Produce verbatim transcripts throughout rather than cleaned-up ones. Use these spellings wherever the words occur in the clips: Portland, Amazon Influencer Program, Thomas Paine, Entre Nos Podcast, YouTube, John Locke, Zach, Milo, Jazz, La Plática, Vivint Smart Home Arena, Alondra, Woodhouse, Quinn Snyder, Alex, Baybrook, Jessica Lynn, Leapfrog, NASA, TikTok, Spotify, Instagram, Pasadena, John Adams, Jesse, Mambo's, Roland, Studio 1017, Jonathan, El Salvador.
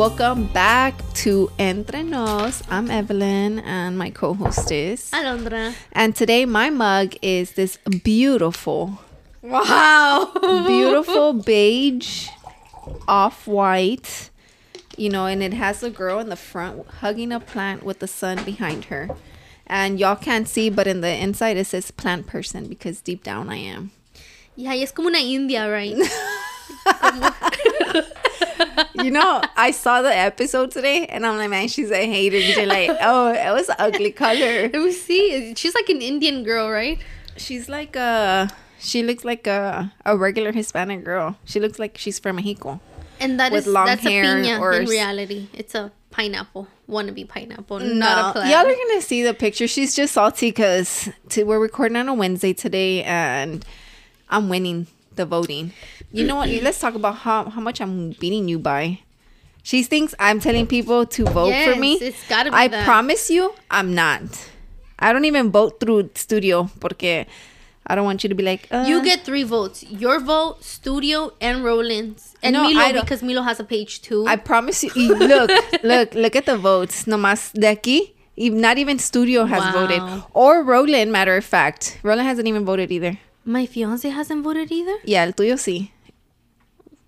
Welcome back to Entre Nos. I'm Evelyn and my co-host is Alondra. And today my mug is this beautiful, wow, beautiful beige, off-white, you know, and it has a girl in the front hugging a plant with the sun behind her. And y'all can't see, but in the inside it says plant person because deep down I am. Yeah, it's como una India, right? You know, I saw the episode today and I'm like, man, she's a hater. You're like, oh, it was an ugly color. Let me see. She's like an Indian girl, right? She's like a, she looks like a, a regular Hispanic girl. She looks like she's from Mexico. And that with is, long that's hair a piña or in reality. It's a pineapple. Wannabe pineapple. No. Not a plant. Y'all are going to see the picture. She's just salty because we're recording on a Wednesday today and I'm winning the voting. You know what? Let's talk about how, how much I'm beating you by. She thinks I'm telling people to vote yes, for me. It's gotta be I that. Promise you, I'm not. I don't even vote through Studio porque I don't want you to be like. Uh. You get three votes: your vote, Studio, and Roland's, and no, Milo because Milo has a page too. I promise you. Look, look, look at the votes. No más de aquí. Not even Studio has wow. voted, or Roland. Matter of fact, Roland hasn't even voted either. My fiance hasn't voted either? Yeah, el tuyo sí.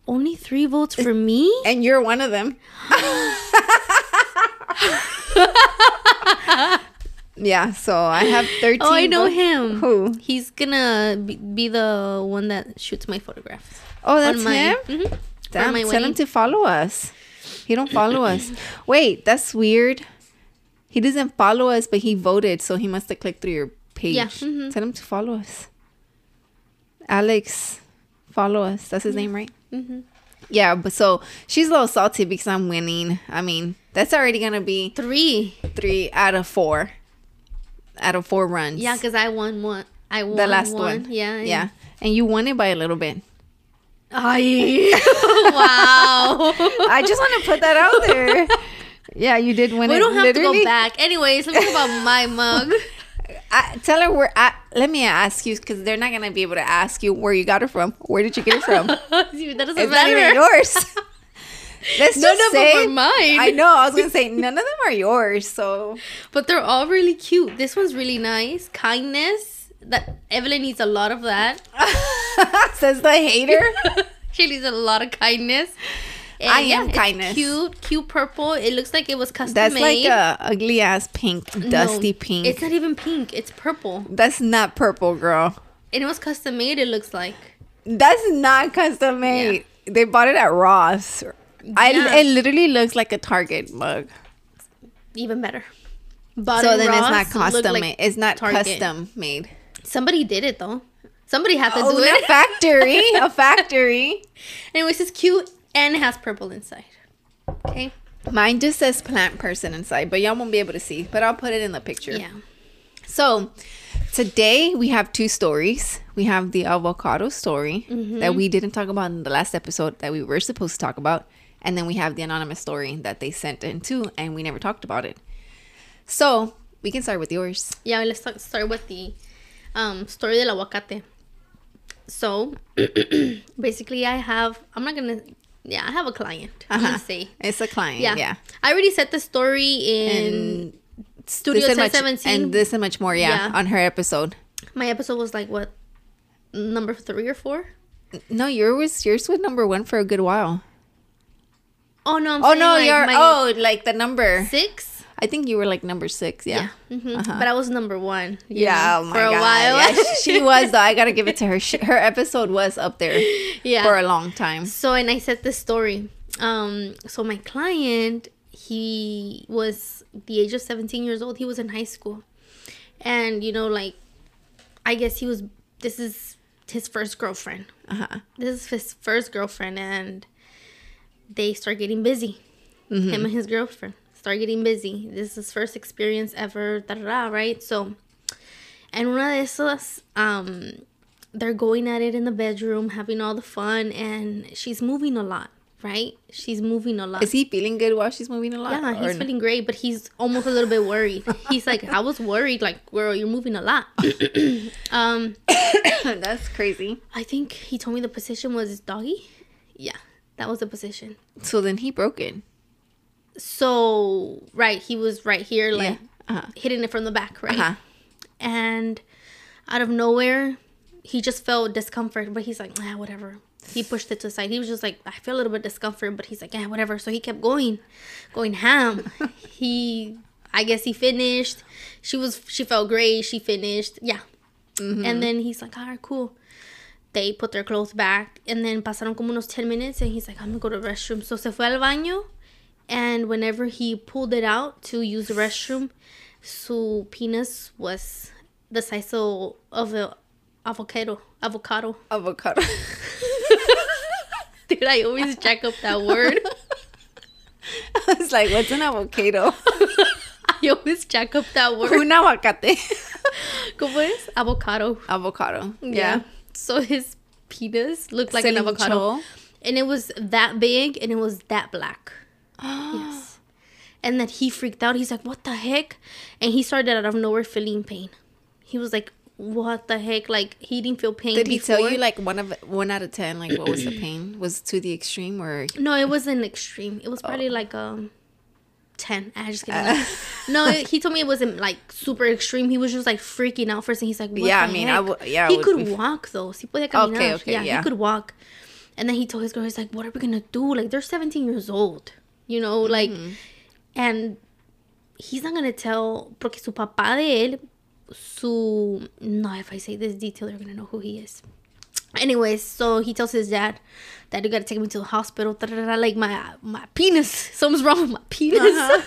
Only three votes for me? And you're one of them. Yeah, so I have thirteen. Oh, I know votes. Him. Who? He's gonna be, be the one that shoots my photographs. Oh, that's my, him? Mm-hmm. Damn, tell wedding. Him to follow us. He don't follow us. Wait, that's weird. He doesn't follow us, but he voted, so he must have clicked through your page. Yeah. Mm-hmm. Tell him to follow us. Alex, follow us. That's his name, right? Mm-hmm. Yeah, but so she's a little salty because I'm winning. I mean, that's already going to be three. Three out of four. Out of four runs. Yeah, because I won one. I won The last one. one. Yeah. Yeah. And you won it by a little bit. Ay. Wow. I just want to put that out there. Yeah, you did win we it. We don't have literally. To go back. Anyways, let's talk about my mug. I, tell her where I, let me ask you because they're not going to be able to ask you where you got it from. Where did you get it from? That doesn't it's matter. Not even yours. Let's none just of say, them are mine. I know. I was going to say none of them are yours. So, but they're all really cute. This one's really nice. Kindness. That Evelyn needs a lot of that. Says the hater. She needs a lot of kindness. And I am yeah, kindness. It's cute, cute purple. It looks like it was custom That's made. That's like a ugly ass pink, dusty no, pink. It's not even pink. It's purple. That's not purple, girl. And it was custom made. It looks like. That's not custom made. Yeah. They bought it at Ross. Yeah. I. It literally looks like a Target mug. Even better. Bought so then Ross it's not custom made. Like it's not Target. Custom made. Somebody did it though. Somebody had to oh, do it. A factory. A factory. Anyways, it's cute. And it has purple inside. Okay. Mine just says plant person inside, but y'all won't be able to see. But I'll put it in the picture. Yeah. So today we have two stories. We have the avocado story mm-hmm. that we didn't talk about in the last episode that we were supposed to talk about. And then we have the anonymous story that they sent in too, and we never talked about it. So we can start with yours. Yeah, let's start with the um, story del aguacate. So basically I have, I'm not going to... Yeah, I have a client. Uh-huh. I'm gonna say. It's a client, yeah. yeah. I already said the story in and Studio ten seventeen. And this and much more, yeah, yeah, on her episode. My episode was like, what, number three or four? No, yours was, yours was number one for a good while. Oh, no, I'm oh, saying no, like you're, my... Oh, like the number. Six? I think you were like number six, yeah. yeah. Mm-hmm. Uh-huh. But I was number one. Yeah, know, oh my for God. For a while. Yeah, she, she was, though. I got to give it to her. She, her episode was up there yeah. for a long time. So, and I said this story. Um, so, my client, he was the age of seventeen years old. He was in high school. And, you know, like, I guess he was, this is his first girlfriend. Uh-huh. This is his first girlfriend. And they start getting busy, mm-hmm. him and his girlfriend. Start getting busy. This is his first experience ever, da, da, da, right? So, and una de esas, um, they're going at it in the bedroom, having all the fun, and she's moving a lot, right? She's moving a lot. Is he feeling good while she's moving a lot? Yeah, he's feeling no? great, but he's almost a little bit worried. He's like, I was worried, like, girl, you're moving a lot. um, That's crazy. I think he told me the position was doggy. Yeah, that was the position. So then he broke it. So, right, he was right here, like, yeah. uh-huh. hitting it from the back, right? Uh-huh. And out of nowhere, he just felt discomfort, but he's like, ah, whatever. He pushed it to the side. He was just like, I feel a little bit discomfort, but he's like, yeah, whatever. So he kept going, going ham. he, I guess he finished. She was, she felt great. She finished. Yeah. Mm-hmm. And then he's like, all right, cool. They put their clothes back. And then pasaron como unos ten minutes. And he's like, I'm going to go to the restroom. So se fue al baño. And whenever he pulled it out to use the restroom, su penis was the size of an avocado. Avocado. Avocado. Dude, I always jack up that word. I was like, what's an avocado? I always jack up that word. Un aguacate. ¿Cómo es? Avocado. Avocado. Yeah. yeah. So his penis looked like Se an avocado. Hinchó. And it was that big and it was that black. Yes. And then he freaked out. He's like, what the heck? And he started out of nowhere feeling pain. He was like, what the heck? Like, he didn't feel pain Did before. He tell you, like, one of one out of ten, like, what was the pain? Was it to the extreme or? No, it wasn't extreme. It was probably, oh. like, um, ten. I just kidding. Uh. No, he told me it wasn't, like, super extreme. He was just, like, freaking out first. And he's like, what yeah, the I mean, heck? I w- yeah, he I could be... walk, though. Okay, okay, yeah, yeah. He could walk. And then he told his girl, he's like, what are we going to do? Like, they're seventeen years old. You know, like, mm-hmm. and he's not going to tell, porque su papá de él, su, no, if I say this detail, they're going to know who he is. Anyways, so he tells his dad, dad, you got to take me to the hospital, like, my my penis, something's wrong with my penis. Uh-huh.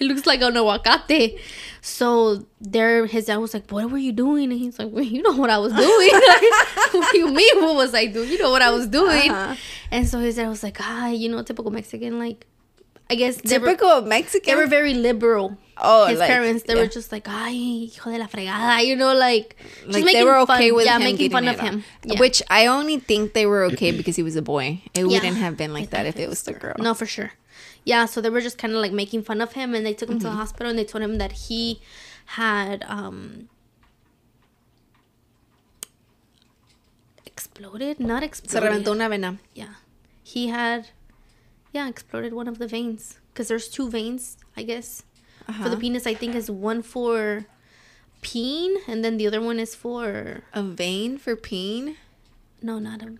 It looks like an aguacate. So there, his dad was like, what were you doing? And he's like, well, you know what I was doing. Like, what do you mean? What was I doing? You know what I was doing. Uh-huh. And so his dad was like, ah, you know, typical Mexican, like, I guess. Typical were, Mexican? They were very liberal. Oh, his like, parents, they yeah. were just like, ay, hijo de la fregada. You know, like, just like making they were okay fun, with yeah, him. Yeah, making fun of him. Yeah. Which I only think they were okay because he was a boy. It yeah. wouldn't have been like I that if it was the girl. No, for sure. Yeah, so they were just kind of like making fun of him, and they took him mm-hmm. to the hospital, and they told him that he had um, exploded, not exploded. Se reventó una vena. Yeah, he had, yeah, exploded one of the veins, because there's two veins, I guess. Uh-huh. For the penis, I think is one for peen, and then the other one is for a vein for peen. No, not a.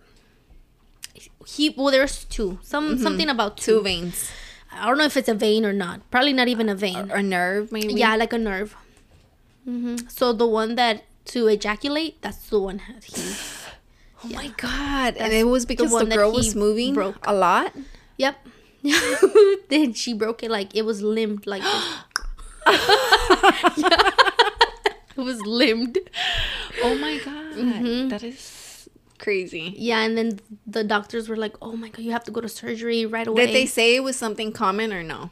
He well, there's two. Some mm-hmm. something about two, two veins. I don't know if it's a vein or not. Probably not even a vein. Or a nerve, maybe? Yeah, like a nerve. Mm-hmm. So the one that to ejaculate, that's the one that he... oh, yeah. my God. That's and it was because the, the girl was moving broke. a lot? Yep. Then she broke it like it was limbed like this. Yeah. It was limbed. Oh, my God. Mm-hmm. That is... crazy. Yeah, and then the doctors were like, oh my God, you have to go to surgery right away. Did they say it was something common or no?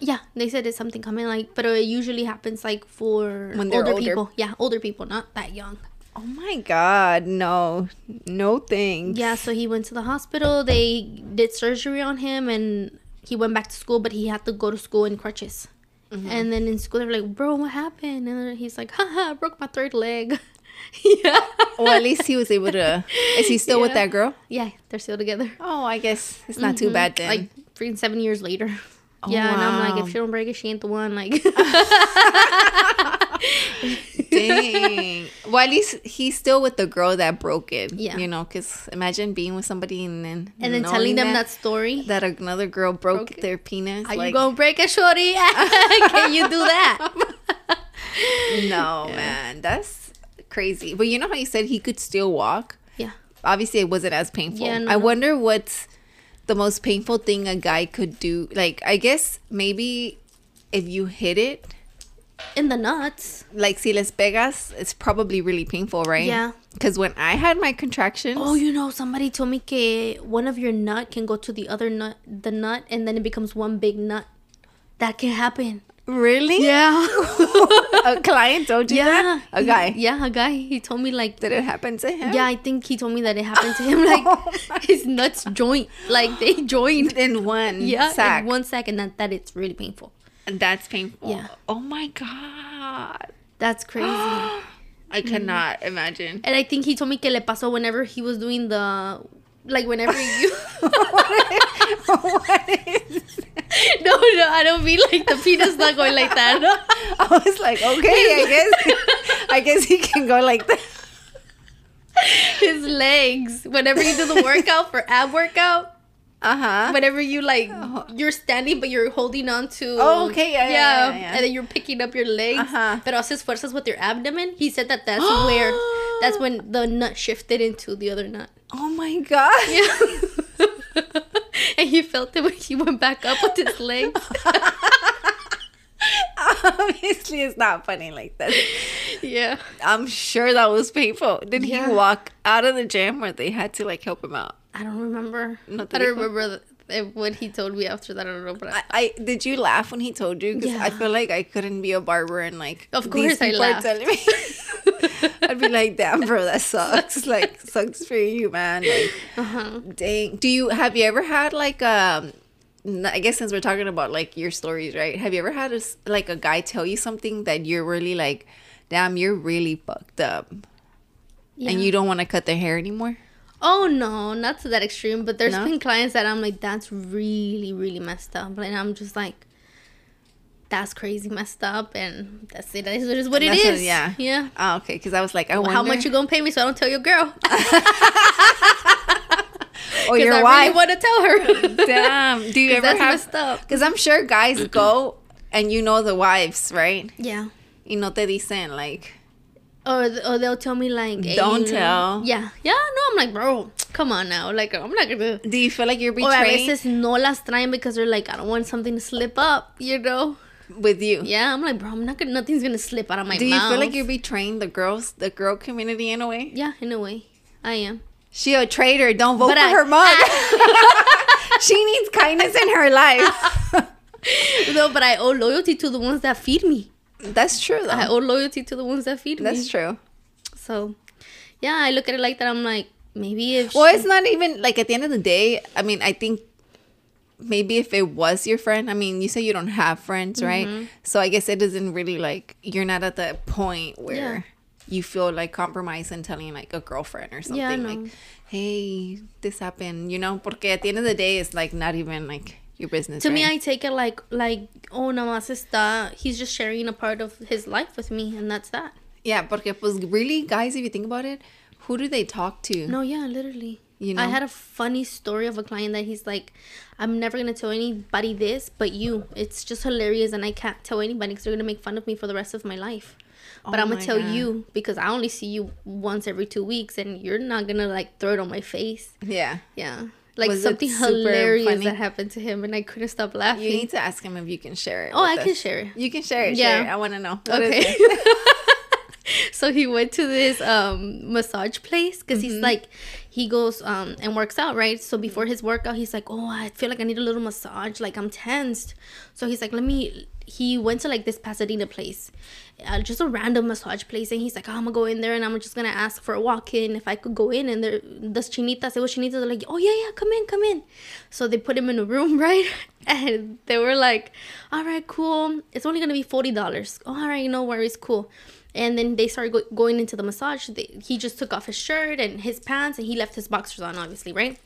Yeah, they said it's something common, like, but it usually happens like for when older, older people. Yeah, older people, not that young. Oh my God, no. No thanks. Yeah, so he went to the hospital, they did surgery on him, and he went back to school, but he had to go to school in crutches. Mm-hmm. And then in school, they were like, bro, what happened? And he's like, haha, I broke my third leg. Yeah. Well, at least he was able to. Is he still yeah. with that girl? Yeah, they're still together. Oh, I guess it's not mm-hmm. too bad then. Like freaking seven years later. Oh, yeah, wow. And I'm like, if she don't break it, she ain't the one. Like, dang. Well, at least he's still with the girl that broke it. Yeah, you know, because imagine being with somebody and then and then telling them that, that story that another girl broke, broke their penis. Are like, you gonna break it, shorty? Can you do that? No, yeah. man, that's. Crazy. But you know how you said he could still walk? Yeah. Obviously, it wasn't as painful. Yeah, no, I no. wonder what's the most painful thing a guy could do. Like, I guess maybe if you hit it. In the nuts. Like, si les pegas, it's probably really painful, right? Yeah. Because when I had my contractions. Oh, you know, somebody told me que one of your nut can go to the other nut, the nut, and then it becomes one big nut. That can happen. Really? Yeah. A client told you yeah. that? A guy? Yeah, a guy. He told me like... Did it happen to him? Yeah, I think he told me that it happened to him. Like, oh his nuts joint. Like, they joined. In one yeah, sack. in one sack. And that, that it's really painful. And that's painful. Yeah. Oh, my God. That's crazy. I cannot mm. imagine. And I think he told me que le pasó whenever he was doing the... Like, whenever you... what is, what is No, no, I don't mean like the penis not going like that. No. I was like, okay, I guess, I guess he can go like that. His legs. Whenever you do the workout for ab workout, uh huh. Whenever you like, you're standing but you're holding on to. Oh, okay, yeah, yeah, yeah, yeah, yeah. And then you're picking up your legs. Uh-huh. Pero haces fuerzas with your abdomen. He said that that's where, that's when the nut shifted into the other nut. Oh my god. Yeah. And he felt it when he went back up with his legs. Obviously, it's not funny like that. Yeah. I'm sure that was painful. Did yeah. he walk out of the gym or they had to like help him out? I don't remember. No, I don't remember the, what he told me after that. I don't know. But I, I did you laugh when he told you? Because yeah. I feel like I couldn't be a barber and like. Of course, I laughed. Me. I'd be like, "Damn, bro, that sucks. Like, sucks for you, man. Like, uh-huh. dang. Do you have you ever had like um? I guess since we're talking about like your stories, right? Have you ever had a, like a guy tell you something that you're really like, damn, you're really fucked up, yeah. and you don't want to cut their hair anymore? Oh, no, not to that extreme. But there's no? been clients that I'm like, that's really, really messed up. And I'm just like, that's crazy messed up. And that's it. That's just what it that's is. What, yeah. Yeah. Oh, okay. Because I was like, I well, wonder. How much you going to pay me so I don't tell your girl? Or your I wife. Really want to tell her. Damn. Do you ever that's have... messed up. Because I'm sure guys go and you know the wives, right? Yeah. Y no te dicen, like... Or, or they'll tell me like hey, don't tell yeah yeah no I'm like bro come on now like I'm not gonna do you feel like you're betrayed? Or a veces no las traen because they're like I don't want something to slip up you know with you yeah I'm like bro I'm not gonna nothing's gonna slip out of my do mouth. You feel like you're betraying the girls the girl community in a way yeah in a way I am she a traitor don't vote but for I, her mom I, she needs kindness in her life no but I owe loyalty to the ones that feed me. That's true, though. I owe loyalty to the ones that feed me. That's true. So, yeah, I look at it like that. I'm like, maybe if... Well, she... it's not even... Like, at the end of the day, I mean, I think maybe if it was your friend... I mean, you say you don't have friends, right? Mm-hmm. So, I guess it doesn't really, like... You're not at that point where yeah. you feel, like, compromised and telling, like, a girlfriend or something. Yeah, like, hey, this happened, you know? Porque at the end of the day, it's, like, not even, like... Your business, to right? me, I take it like, like oh, nomás está, he's just sharing a part of his life with me, and that's that. Yeah, porque pues really, guys, if you think about it, who do they talk to? No, yeah, literally. You know? I had a funny story of a client that he's like, I'm never going to tell anybody this but you. It's just hilarious, and I can't tell anybody because they're going to make fun of me for the rest of my life. But oh I'm going to tell God. You because I only see you once every two weeks, and you're not going to, like, throw it on my face. Yeah. Yeah. Like was something hilarious funny? That happened to him, and I couldn't stop laughing. You need to ask him if you can share it. Oh, I us. Can share it. You can share it. Yeah, share it. I want to know. What okay. So he went to this um massage place because mm-hmm. he's like, he goes um and works out, right? So before his workout, he's like, oh, I feel like I need a little massage. Like I'm tensed. So he's like, let me. He went to like this Pasadena place, uh, just a random massage place, and he's like, oh, I'm gonna go in there and I'm just gonna ask for a walk-in if I could go in. And there, the chinitas, it was chinitas, they're like, oh yeah, yeah, come in, come in. So they put him in a room, right? And they were like, all right, cool. It's only gonna be forty dollars. Oh, all right, no worries, cool. And then they started go- going into the massage. They, he just took off his shirt and his pants, and he left his boxers on, obviously, right?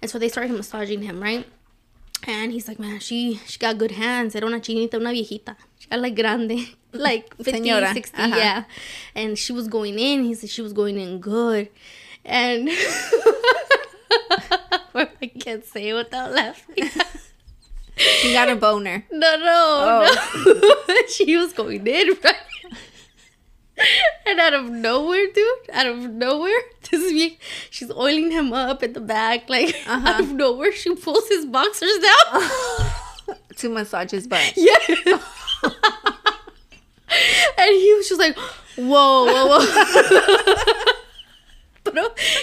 And so they started massaging him, right? And he's like, man, she she got good hands. Era una chinita, una viejita. She got, like, grande. Like, fifty, Señora. sixty, uh-huh. yeah. And she was going in. He said she was going in good. And I can't say it without laughing. She got a boner. No, no, oh. no. She was going in, right? And out of nowhere, dude, out of nowhere, this week, she's oiling him up at the back. Like, uh-huh. out of nowhere, she pulls his boxers down. Uh, to massage his butt. Yeah. And he was just like, whoa, whoa, whoa. But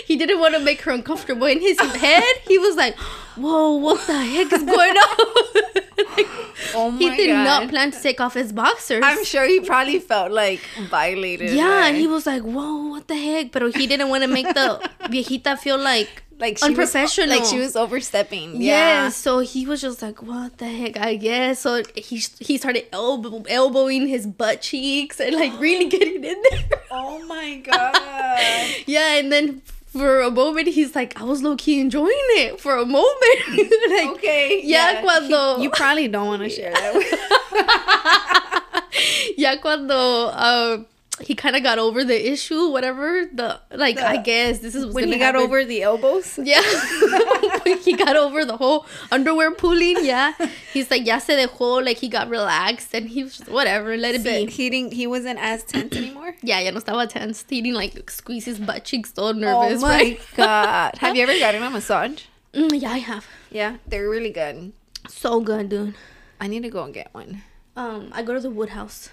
he didn't want to make her uncomfortable. In his head, he was like, whoa, what the heck is going on? Like, oh my he did God. Not plan to take off his boxers. I'm sure he probably felt like violated. Yeah, right? And he was like, whoa, what the heck? But he didn't want to make the viejita feel like, like she unprofessional. Was, like she was overstepping. Yeah. yeah. So he was just like, what the heck, I guess. So he he started elbow, elbowing his butt cheeks and like really getting in there. Oh my God. Yeah, and then for a moment he's like, I was low-key enjoying it for a moment. Like, okay, yeah, yeah. Cuando... He, you probably don't want to share that with yeah, cuando uh, he kind of got over the issue, whatever, the, like, the, I guess this is what's when he happen. Got over the elbows? Yeah. When he got over the whole underwear pulling, yeah. He's like, ya se dejó, like, he got relaxed, and he was just, whatever, let it so be. He didn't, he wasn't as tense anymore? Yeah, ya no estaba tense. He didn't, like, squeeze his butt cheeks, all nervous, right? Oh, my right? God. Have you ever gotten a massage? Mm, yeah, I have. Yeah, they're really good. So good, dude. I need to go and get one. Um, I go to the Woodhouse.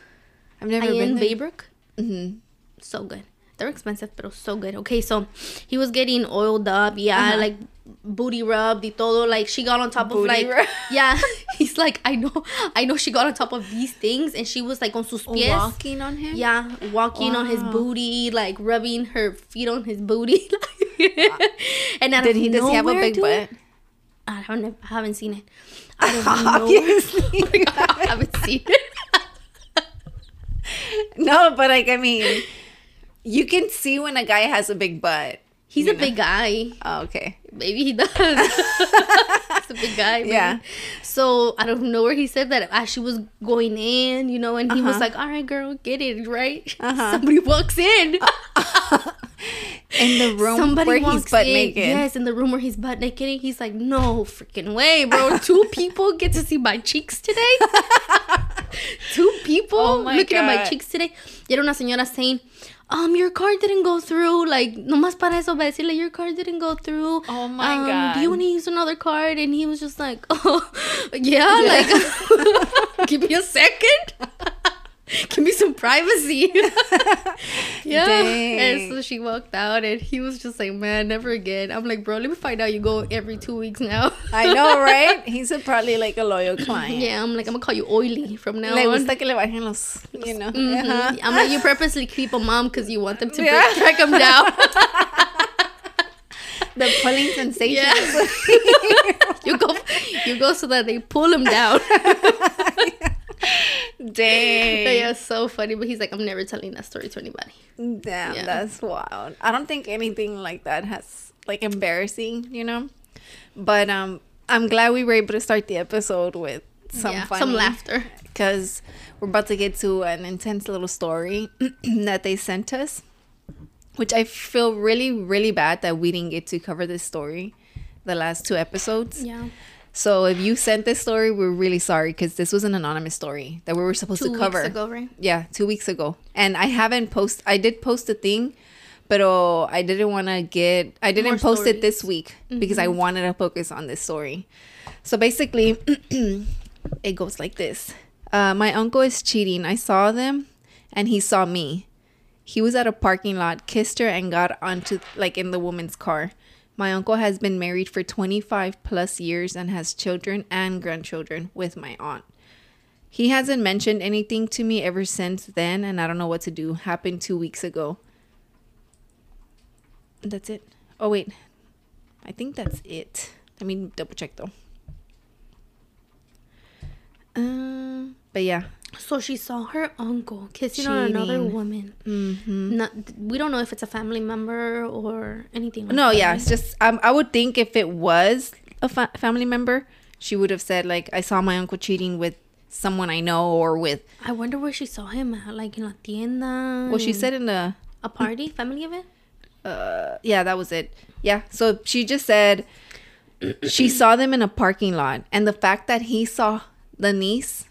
I've never I been in there. Baybrook. Mm-hmm. So good. They're expensive, but so good. Okay, so he was getting oiled up, yeah, uh-huh. like booty rubbed, y todo. Like she got on top booty of like, rub. Yeah. He's like, I know, I know. She got on top of these things, and she was like on sus pies, walking on him. Yeah, walking wow. on his booty, like rubbing her feet on his booty. And did he does he have a big butt? I haven't, I haven't seen it. I don't Obviously, know. Like, I haven't seen it. No, but like, I mean, you can see when a guy has a big butt. He's a know? Big guy. Oh, okay. Maybe he does. He's a big guy. Maybe. Yeah. So I don't know where he said that as she was going in, you know, and he uh-huh. was like, all right, girl, get it, right? Uh-huh. Somebody walks in. In the room Somebody where walks he's butt in. Naked. Yes, in the room where he's butt naked. And he's like, no freaking way, bro. Two people get to see my cheeks today? Two people oh looking God. At my cheeks today. Era una señora saying, um, your card didn't go through. Like, nomás para eso, para decirle, your card didn't go through. Oh, my um, God. Do you want to use another card? And he was just like, oh, yeah, yeah. like, give me a second. Give me some privacy. Yeah. Dang. And so she walked out, and he was just like, man, never again. I'm like, bro, let me find out you go every two weeks now. I know, right? He's a, probably like a loyal client. Yeah, I'm like, I'm going to call you oily from now le on. Gusta que le bajen los, you know. Mm-hmm. Uh-huh. I'm like, you purposely keep a mom because you want them to yeah. break, track them down. The pulling sensation. Yeah. you, go, you go so that they pull him down. Dang. They are so funny, but he's like, I'm never telling that story to anybody. Damn, yeah. That's wild. I don't think anything like that has, like, embarrassing, you know? But um, I'm glad we were able to start the episode with some yeah, funny. Some laughter. Because we're about to get to an intense little story that they sent us, which I feel really, really bad that we didn't get to cover this story the last two episodes. Yeah. So if you sent this story, we're really sorry, because this was an anonymous story that we were supposed two to cover. Two weeks ago, right? Yeah, two weeks ago. And I haven't post. I did post a thing, but I didn't want to get... I didn't More post stories. It this week mm-hmm. because I wanted to focus on this story. So basically, it goes like this. Uh, my uncle is cheating. I saw them and he saw me. He was at a parking lot, kissed her, and got onto, like, in the woman's car. My uncle has been married for twenty-five plus years and has children and grandchildren with my aunt. He hasn't mentioned anything to me ever since then, and I don't know what to do. Happened two weeks ago. That's it. Oh, wait. I think that's it. Let me double check, though. Um, but yeah. So she saw her uncle kissing Cheating. On another woman. Mm-hmm. Not, we don't know if it's a family member or anything. Like no, that. Yeah, it's just um, I would think if it was a fa- family member, she would have said, like, I saw my uncle cheating with someone I know or with. I wonder where she saw him at, like in la tienda. Well, she said in a a party family event. Uh, yeah, that was it. Yeah, so she just said she saw them in a parking lot, and the fact that he saw the niece.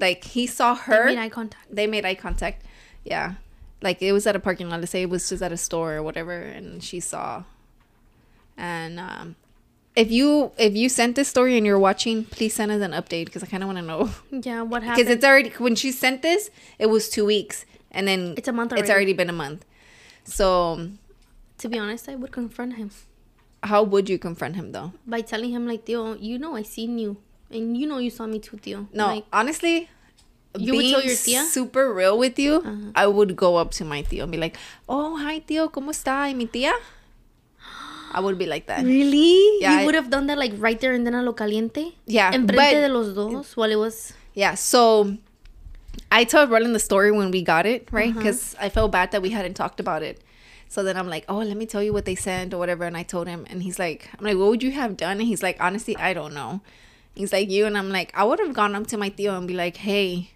Like, he saw her. They made eye contact. They made eye contact. Yeah. Like, it was at a parking lot. Let's say it was just at a store or whatever, and she saw. And um, if you if you sent this story and you're watching, please send us an update, because I kind of want to know. Yeah, what happened? Because it's already, when she sent this, it was two weeks. And then it's a month already. It's already been a month. So. To be honest, I would confront him. How would you confront him, though? By telling him, like, Tio, you know I seen you. And you know you saw me too, Tio. No, like, honestly, you being would tell your tia? Super real with you, uh-huh. I would go up to my Tio and be like, oh, hi, Tio, ¿cómo está? ¿Y mi tía? I would be like that. Really? Yeah, you I, would have done that, like, right there and then a lo caliente? Yeah. En frente de los dos while it was... Yeah, so I told Roland the story when we got it, right? Because uh-huh. I felt bad that we hadn't talked about it. So then I'm like, oh, let me tell you what they sent or whatever. And I told him, and he's like, I'm like, what would you have done? And he's like, honestly, I don't know. He's like, you? And I'm like, I would have gone up to my tío and be like, hey,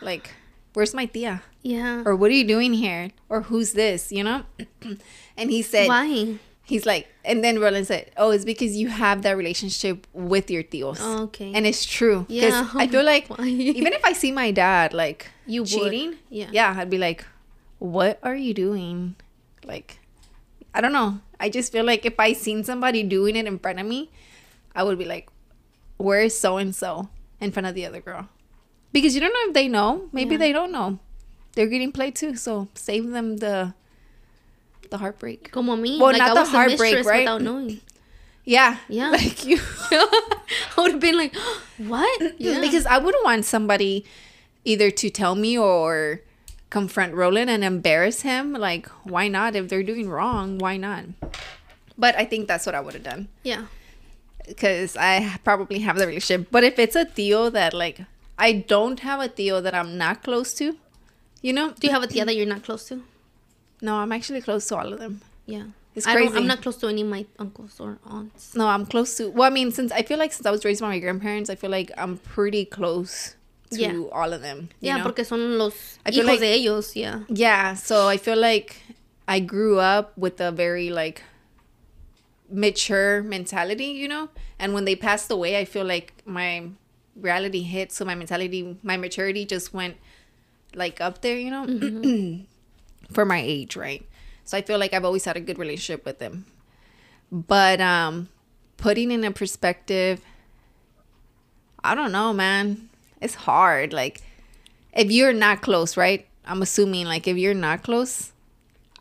like, where's my tía? Yeah. Or what are you doing here? Or who's this? You know? And he said, why? He's like, and then Roland said, oh, it's because you have that relationship with your tíos. Oh, okay. And it's true. Yeah. Because I feel like even if I see my dad, like, you cheating, would. Yeah. Yeah, I'd be like, what are you doing? Like, I don't know. I just feel like if I seen somebody doing it in front of me, I would be like, where is so-and-so in front of the other girl? Because you don't know if they know. Maybe yeah. they don't know. They're getting played too, so save them the... the heartbreak. Como me. Well, like, not I was the heartbreak, right? Without knowing. Yeah. Yeah. Like you. I would have been like, what? Yeah. Because I wouldn't want somebody either to tell me or confront Roland and embarrass him. Like, why not? If they're doing wrong, why not? But I think that's what I would have done. Yeah. Because I probably have the relationship. But if it's a tío that, like, I don't have a tío that I'm not close to, you know? Do you have a tía that you're not close to? No, I'm actually close to all of them. Yeah. It's crazy. I I'm not close to any of my uncles or aunts. No, I'm close to... Well, I mean, since... I feel like since I was raised by my grandparents, I feel like I'm pretty close to yeah. all of them. You yeah, know? Porque son los I hijos like, de ellos, yeah. Yeah, so I feel like I grew up with a very, like, mature mentality, you know? And when they passed away, I feel like my reality hit. So my mentality, my maturity just went, like, up there, you know? Mm-hmm. For my age, right? So I feel like I've always had a good relationship with them. But um, putting in a perspective, I don't know, man. It's hard. Like, if you're not close, right? I'm assuming, like, if you're not close,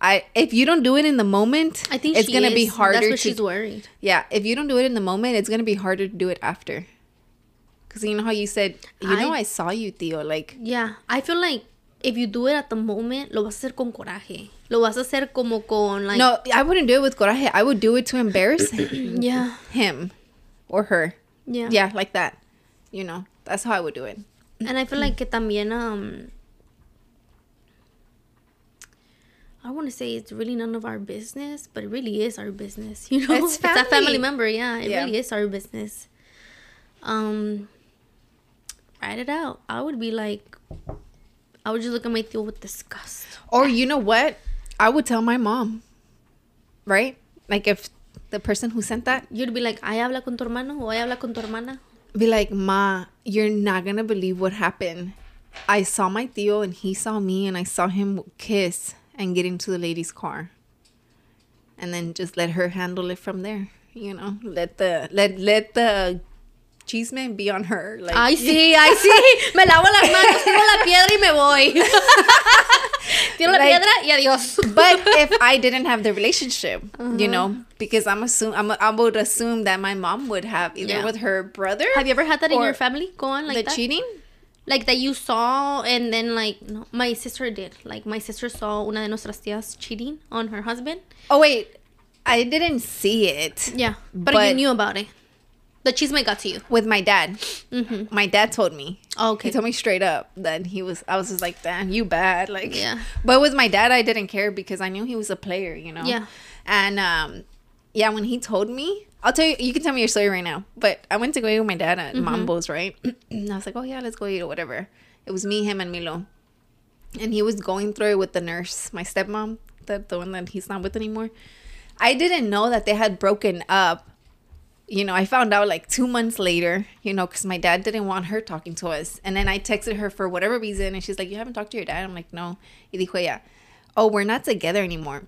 I if you don't do it in the moment, I think it's going to be harder. That's what she's worried. Yeah. If you don't do it in the moment, it's going to be harder to do it after. Because you know how you said, you I, know, I saw you, tío. Like, yeah. I feel like if you do it at the moment, lo vas a hacer con coraje. Lo vas a hacer como con, like... No, I wouldn't do it with coraje. I would do it to embarrass him. Yeah. Him or her. Yeah. Yeah, like that. You know, that's how I would do it. And I feel like que también... Um, I want to say it's really none of our business, but it really is our business, you know? It's family. It's a family member, yeah. It yeah. really is our business. Um, write it out. I would be like... I would just look at my tío with disgust. Or you know what? I would tell my mom. Right? Like if the person who sent that. You'd be like, ay habla con tu hermano o ay habla con tu hermana. Be like, ma, you're not going to believe what happened. I saw my tío and he saw me and I saw him kiss and get into the lady's car. And then just let her handle it from there. You know, let the, let, let the. Chisme be on her. Like, ay, sí, ay, sí. Me lavo las manos, tiro la piedra y me voy. Tiro la piedra y adiós. But if I didn't have the relationship, uh-huh. you know, because I'm assume I'm, I would assume that my mom would have either yeah. with her brother. Have you ever had that in your family? Go on, like the that? Cheating? Like that you saw and then like, no, my sister did. Like my sister saw una de nuestras tías cheating on her husband. Oh, wait. I didn't see it. Yeah, but, but you knew about it. The chisme got to you with my dad. Mm-hmm. My dad told me. Oh, okay, he told me straight up that he was. I was just like, "Damn, you bad." Like, yeah. But with my dad, I didn't care because I knew he was a player, you know. Yeah. And um, yeah, when he told me, I'll tell you. You can tell me your story right now. But I went to go eat with my dad at mm-hmm. Mambo's, right? And I was like, "Oh yeah, let's go eat or whatever." It was me, him, and Milo, and he was going through it with the nurse, my stepmom, the the one that he's not with anymore. I didn't know that they had broken up. You know, I found out like two months later, you know, because my dad didn't want her talking to us. And then I texted her for whatever reason. And she's like, you haven't talked to your dad? I'm like, no. Y dijo ella, oh, we're not together anymore.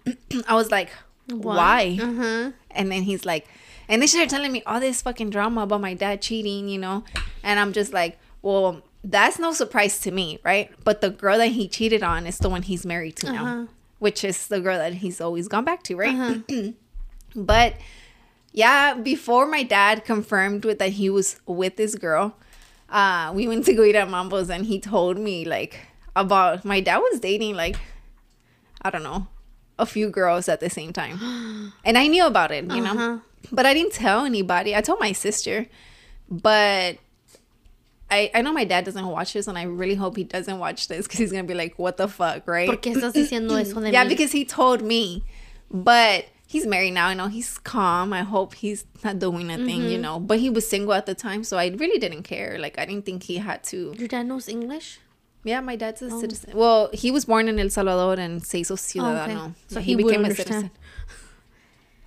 I was like, why? why? Uh-huh. And then he's like, and then she started telling me all this fucking drama about my dad cheating, you know. And I'm just like, well, that's no surprise to me, right? But the girl that he cheated on is the one he's married to uh-huh. now, which is the girl that he's always gone back to, right? Uh-huh. But... yeah, before my dad confirmed with that he was with this girl, uh, we went to go eat at Mambo's and he told me, like, about... my dad was dating, like, I don't know, a few girls at the same time. And I knew about it, you uh-huh. know? But I didn't tell anybody. I told my sister. But I, I know my dad doesn't watch this, and I really hope he doesn't watch this because he's going to be like, what the fuck, right? ¿Por qué estás diciendo eso de yeah, mí? Because he told me. But he's married now. I know he's calm. I hope he's not doing a thing, mm-hmm. you know. But he was single at the time, so I really didn't care. Like, I didn't think he had to. Your dad knows English? Yeah, my dad's a oh. citizen. Well, he was born in El Salvador and se hizo ciudadano. Oh, okay. So he, he became a citizen.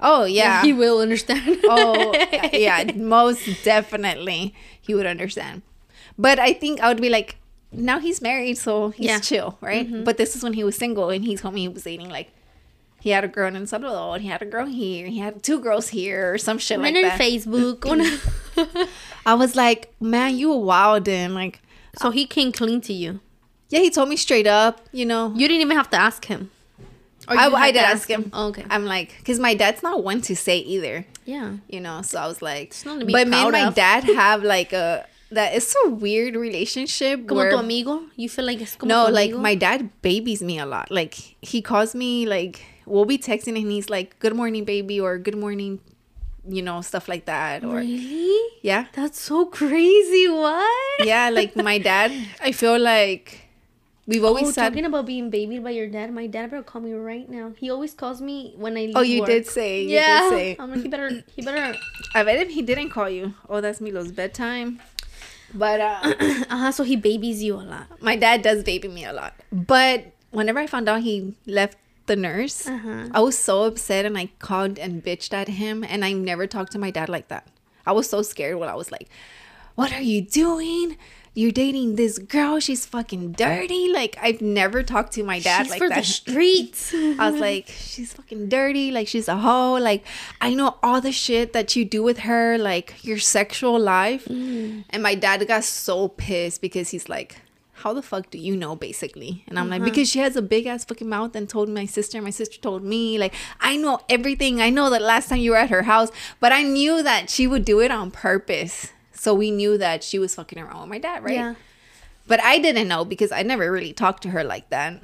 Oh, yeah. He will understand. Oh, yeah. Most definitely he would understand. But I think I would be like, now he's married, so he's yeah. chill, right? Mm-hmm. But this is when he was single, and he told me he was dating, like, he had a girl in El Salvador, and he had a girl here, and he had two girls here, or some shit I'm like that. Facebook. I was like, man, you a wild and like. So he came clean to you? Yeah, he told me straight up, you know. You didn't even have to ask him. I, I did ask him. him. Oh, okay. I'm like, because my dad's not one to say either. Yeah. You know, so I was like. It's not to be but me and my of. dad have like a. That it's a weird relationship. Como where, tu amigo? You feel like it's como no, tu amigo? Like my dad babies me a lot. Like he calls me, like we'll be texting and he's like, "Good morning, baby," or "Good morning," you know, stuff like that. Or really? Yeah, that's so crazy. What? Yeah, like my dad. I feel like we've always oh, said talking about being babied by your dad. My dad better call me right now. He always calls me when I leave. Oh, you work. did say. You yeah, did say. I'm like he better. He better. I bet if he didn't call you. Oh, that's Milo's bedtime. But uh, uh-huh, so he babies you a lot. My dad does baby me a lot. But whenever I found out he left the nurse, uh-huh. I was so upset and I called and bitched at him. And I never talked to my dad like that. I was so scared when I was like, "What are you doing? You're dating this girl. She's fucking dirty." Like, I've never talked to my dad she's like that. She's for the streets. I was like, she's fucking dirty. Like, she's a hoe. Like, I know all the shit that you do with her. Like, your sexual life. Mm. And my dad got so pissed because he's like, how the fuck do you know, basically? And I'm mm-hmm. like, because she has a big ass fucking mouth and told my sister. My sister told me. Like, I know everything. I know that last time you were at her house. But I knew that she would do it on purpose. So we knew that she was fucking around with my dad, right? Yeah. But I didn't know because I never really talked to her like that.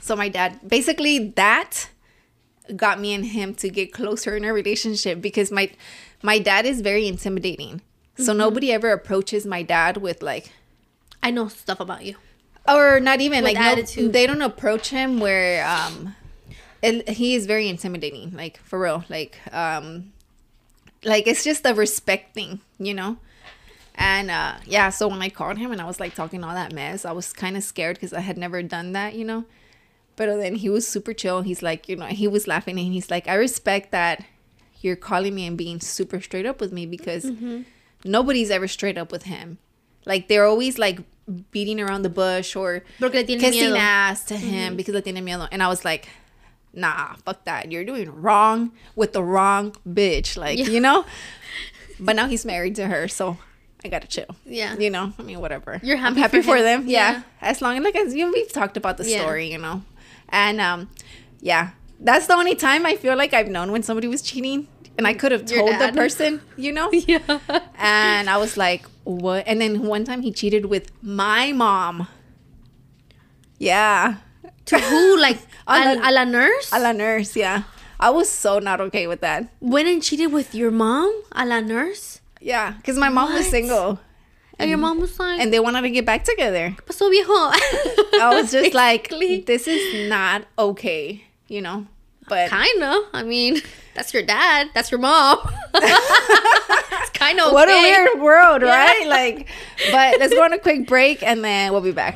So my dad, basically that got me and him to get closer in a relationship because my my dad is very intimidating. Mm-hmm. So nobody ever approaches my dad with like, I know stuff about you. Or not even with like attitude. No, they don't approach him where um, it, he is very intimidating, like for real, like um. Like, it's just a respect thing, you know? And, uh, yeah, so when I called him and I was, like, talking all that mess, I was kind of scared because I had never done that, you know? But then he was super chill. He's like, you know, he was laughing and he's like, I respect that you're calling me and being super straight up with me because mm-hmm. nobody's ever straight up with him. Like, they're always, like, beating around the bush or kissing miedo. ass to him mm-hmm. because le tiene miedo. And I was like... nah, fuck that. You're doing wrong with the wrong bitch. Like, yeah. you know? But now he's married to her, so I gotta chill. Yeah. You know? I mean, whatever. You're happy, I'm happy for, for them. Yeah. yeah. As long as, like, as you know, we've talked about the yeah. story, you know? And, um, yeah. That's the only time I feel like I've known when somebody was cheating. And I could have told the person, you know? Yeah. And I was like, what? And then one time he cheated with my mom. Yeah. To who? Like, a la, a la nurse? A la nurse, yeah. I was so not okay with that. Went and cheated with your mom? A la nurse? Yeah, because my mom what? was single. And, and your mom was like... And they wanted to get back together. ¿Qué pasó, viejo? I was just like, this is not okay, you know? But kind of. I mean, that's your dad. That's your mom. It's kind of okay. What a weird world, right? Yeah. Like, but let's go on a quick break and then we'll be back.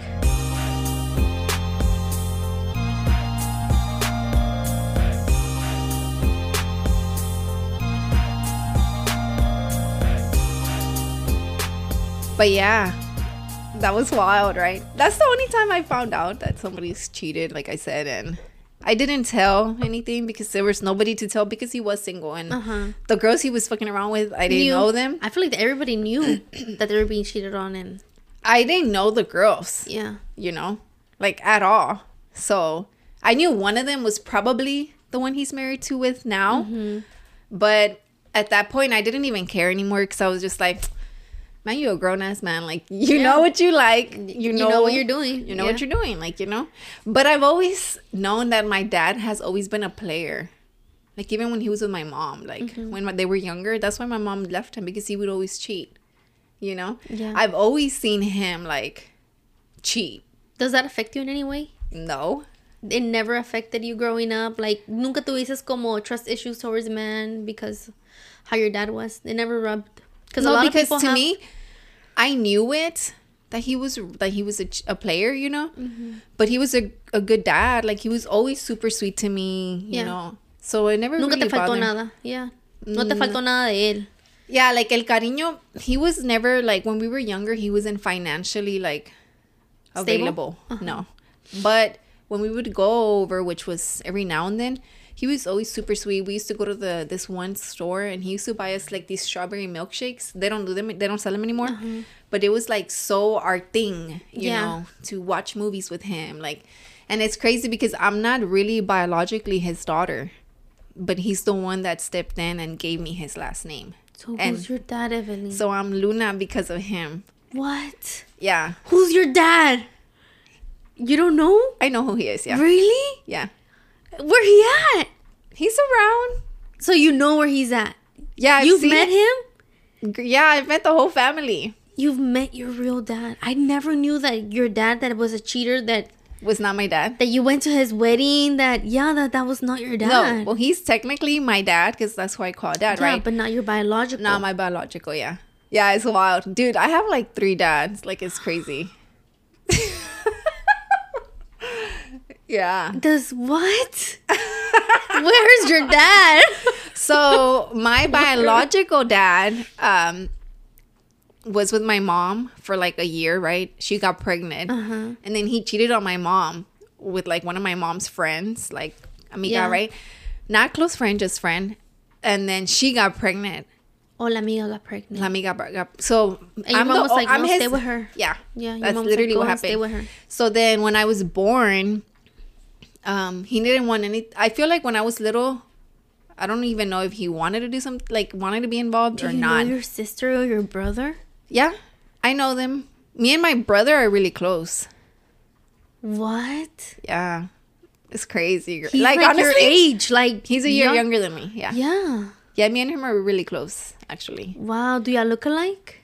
But yeah, that was wild, right? That's the only time I found out that somebody's cheated, like I said. And I didn't tell anything because there was nobody to tell because he was single. And uh-huh. the girls he was fucking around with, I didn't you, know them. I feel like everybody knew that they were being cheated on. And I didn't know the girls. Yeah. You know? Like, at all. So, I knew one of them was probably the one he's married to with now. Mm-hmm. But at that point, I didn't even care anymore because I was just like... man, you're a grown-ass man. Like, you yeah. know what you like. You know, you know what you're doing. You know yeah. what you're doing. Like, you know. But I've always known that my dad has always been a player. Like, even when he was with my mom. Like, mm-hmm. when they were younger, that's why my mom left him. Because he would always cheat. you know? Yeah. I've always seen him, like, cheat. Does that affect you in any way? No. It never affected you growing up? Like, nunca tuvieses como trust issues towards men because how your dad was? It never rubbed? Cause no, a lot because of people to have... me, I knew it. That he was that he was a, a player, you know? Mm-hmm. But he was a, a good dad. Like, he was always super sweet to me, you yeah. know? So it never Nunca really te faltó bothered. Nada. Yeah. No te faltó nada de él. Yeah, like, el cariño, he was never, like, when we were younger, he wasn't financially, like, available. Uh-huh. No. But when we would go over, which was every now and then, he was always super sweet. We used to go to the this one store, and he used to buy us, like, these strawberry milkshakes. They don't do them. They don't sell them anymore. Uh-huh. But it was, like, so our thing, you yeah. know, to watch movies with him. Like, and it's crazy because I'm not really biologically his daughter. But he's the one that stepped in and gave me his last name. So who's and your dad, Evelyn? So I'm Luna because of him. What? Yeah. Who's your dad? You don't know? I know who he is, yeah. Really? Yeah. Where he at? He's around. So you know where he's at? Yeah. I've You've seen met him? Yeah, I've met the whole family. You've met your real dad. I never knew that your dad that was a cheater that... was not my dad. That you went to his wedding. That, yeah, that, that was not your dad. No, well, he's technically my dad because that's who I call dad, yeah, right? Yeah, but not your biological. Not my biological, yeah. Yeah, it's wild. Dude, I have like three dads. Like, it's crazy. Yeah. Does what? Where's your dad? So, my biological dad um, was with my mom for like a year, right? She got pregnant. Uh-huh. And then he cheated on my mom with like one of my mom's friends, like amiga, yeah. right? Not close friend, just friend. And then she got pregnant. Oh, la amiga got pregnant. La amiga got So and your I'm mom the, was like, I'm no, his, stay with her. Yeah. Yeah. That's literally like, what happened. Stay with her. So then when I was born, um, he didn't want any. I feel like when I was little, I don't even know if he wanted to do something, like wanted to be involved do or you not. Know your sister or your brother? Yeah, I know them. Me and my brother are really close. What? Yeah. It's crazy. He's like, like honestly, your age. Like, he's a year young- younger than me. Yeah. Yeah. Yeah, me and him are really close, actually. Wow. Do y'all look alike?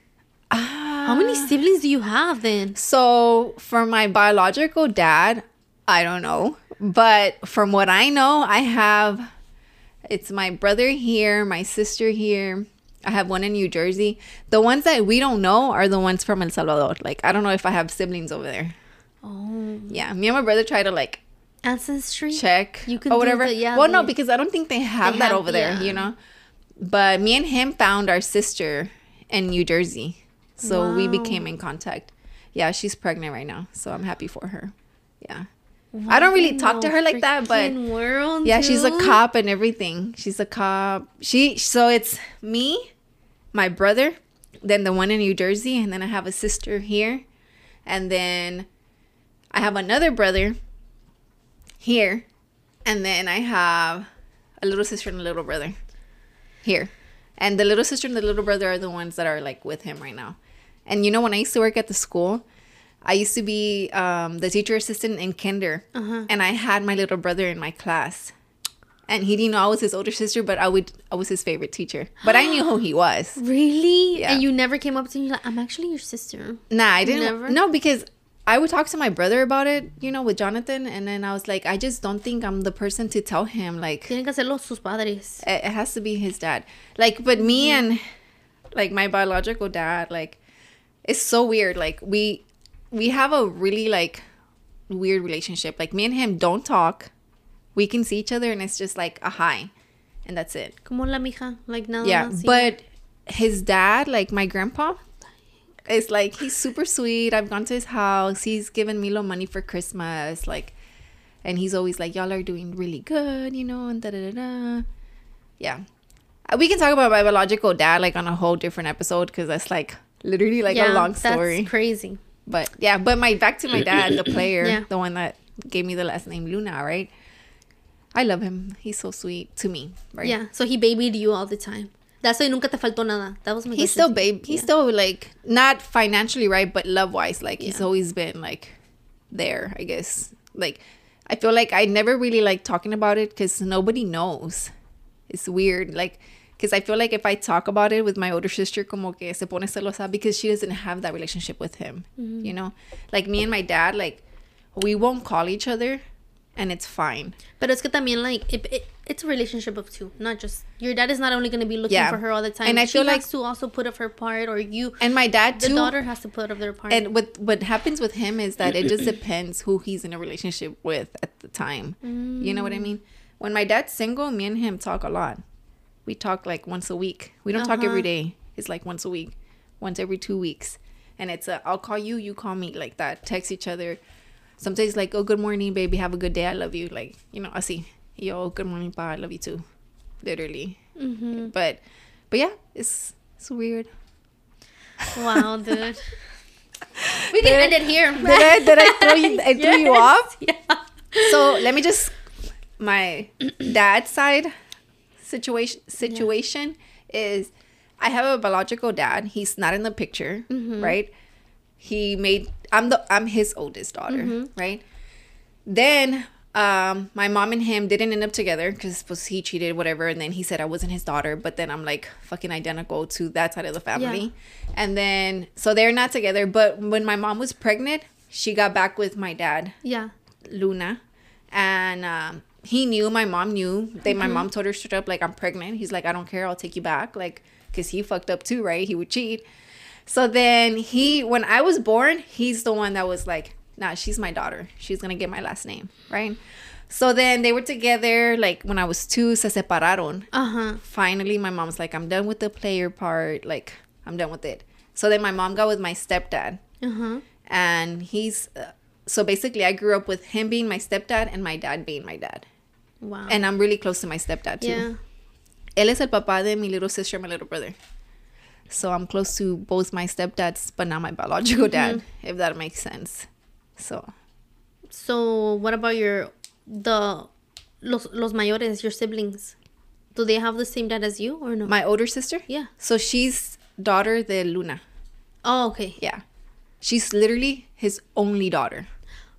Uh, How many siblings do you have then? So, for my biological dad, I don't know. But from what I know, I have... it's my brother here, my sister here. I have one in New Jersey. The ones that we don't know are the ones from El Salvador. Like, I don't know if I have siblings over there. Oh. Yeah. Me and my brother try to, like... ancestry? Check. You can or whatever. The, yeah, well, the, no, because I don't think they have they that have, over there, yeah. you know? But me and him found our sister in New Jersey. So wow. we became in contact. Yeah, she's pregnant right now. So I'm happy for her. Yeah. Wow. I don't really talk to her like that, but... world, yeah, dude. She's a cop and everything. She's a cop. She So it's me... my brother, then the one in New Jersey, and then I have a sister here, and then I have another brother here, and then I have a little sister and a little brother here. And the little sister and the little brother are the ones that are, like, with him right now. And, you know, when I used to work at the school, I used to be um, the teacher assistant in kinder, uh-huh. and I had my little brother in my class. And he didn't know I was his older sister, but I would I was his favorite teacher. But I knew who he was. Really? Yeah. And you never came up to me like, I'm actually your sister. Nah, I didn't. Never? No, because I would talk to my brother about it, you know, with Jonathan. And then I was like, I just don't think I'm the person to tell him. Like, tienen que hacerlo sus padres. It has to be his dad. Like, but me yeah. and, like, my biological dad, like, it's so weird. Like, we we have a really, like, weird relationship. Like, me and him don't talk. We can see each other, and it's just like a hi, and that's it. Como la mija, like nada. Yeah, así. But his dad, like my grandpa, is like he's super sweet. I've gone to his house. He's given Milo money for Christmas, like, and he's always like, "Y'all are doing really good, you know." And da da da. Yeah, we can talk about my biological dad like on a whole different episode because that's like literally like yeah, a long story. That's crazy. But yeah, but my back to my dad, the player, yeah. the one that gave me the last name Luna, right? I love him. He's so sweet to me, right? Yeah. So he babied you all the time. That's why nunca te faltó nada. That was my He's question. Still baby. He's yeah. still like not financially right, but love wise, like yeah. he's always been like there. I guess like I feel like I never really like talking about it because nobody knows. It's weird. Like Because I feel like if I talk about it with my older sister, como que se pone celosa, because she doesn't have that relationship with him. Mm-hmm. You know? Like, me and my dad, like, we won't call each other, and it's fine. But it's good, I mean, like, it, it, it's a relationship of two, not just... Your dad is not only going to be looking yeah. for her all the time. And I she feel like... She has to also put up her part, or you... And my dad, the too. The daughter has to put up their part. And what, what happens with him is that it just depends who he's in a relationship with at the time. Mm. You know what I mean? When my dad's single, me and him talk a lot. We talk like once a week. We don't uh-huh. talk every day. It's like once a week. Once every two weeks. And it's a, I'll call you, you call me, like that. Text each other. Sometimes like, oh, good morning, baby. Have a good day. I love you. Like, you know, así. Yo, good morning, pa. I love you too. Literally. Mm-hmm. But, but yeah, it's, it's weird. Wow, dude. We can end it here. Did I, did I throw you, I yes. threw you off? Yeah. So let me just... My dad's side situation situation yeah. is I have a biological dad. He's not in the picture, mm-hmm. right? He made I'm the I'm his oldest daughter, mm-hmm. right? Then um, my mom and him didn't end up together because he cheated, whatever. And then he said I wasn't his daughter, but then I'm like fucking identical to that side of the family. Yeah. And then so they're not together. But when my mom was pregnant, she got back with my dad, yeah, Luna, and. Um, He knew, my mom knew. Then my mm-hmm. mom told her straight up, like, I'm pregnant. He's like, I don't care. I'll take you back. Like, because he fucked up too, right? He would cheat. So then he, when I was born, he's the one that was like, nah, she's my daughter. She's going to get my last name, right? So then they were together. Like, when I was two, se separaron. Uh-huh. Finally, my mom's like, I'm done with the player part. Like, I'm done with it. So then my mom got with my stepdad. Uh-huh. And he's, uh, so basically I grew up with him being my stepdad and my dad being my dad. Wow. And I'm really close to my stepdad, too. Yeah. Él es el papá de mi little sister and my little brother. So I'm close to both my stepdads, but not my biological mm-hmm. dad, if that makes sense. So. So what about your, the, los, los mayores, your siblings? Do they have the same dad as you or no? My older sister? Yeah. So she's daughter de Luna. Oh, okay. Yeah. She's literally his only daughter.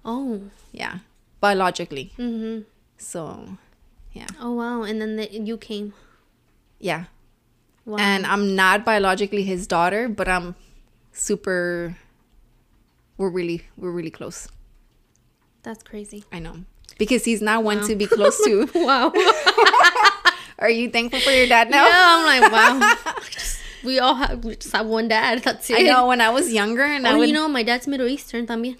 Oh. Yeah. Biologically. Mm-hmm. So, yeah. Oh, wow. And then the, you came. Yeah. Wow. And I'm not biologically his daughter, but I'm super, we're really, we're really close. That's crazy. I know. Because he's not one wow. to be close to. Wow. Are you thankful for your dad now? Yeah, I'm like, wow. just, we all have, we just have one dad. That's it. I know. When I was younger. And oh, I would, you know, my dad's Middle Eastern también.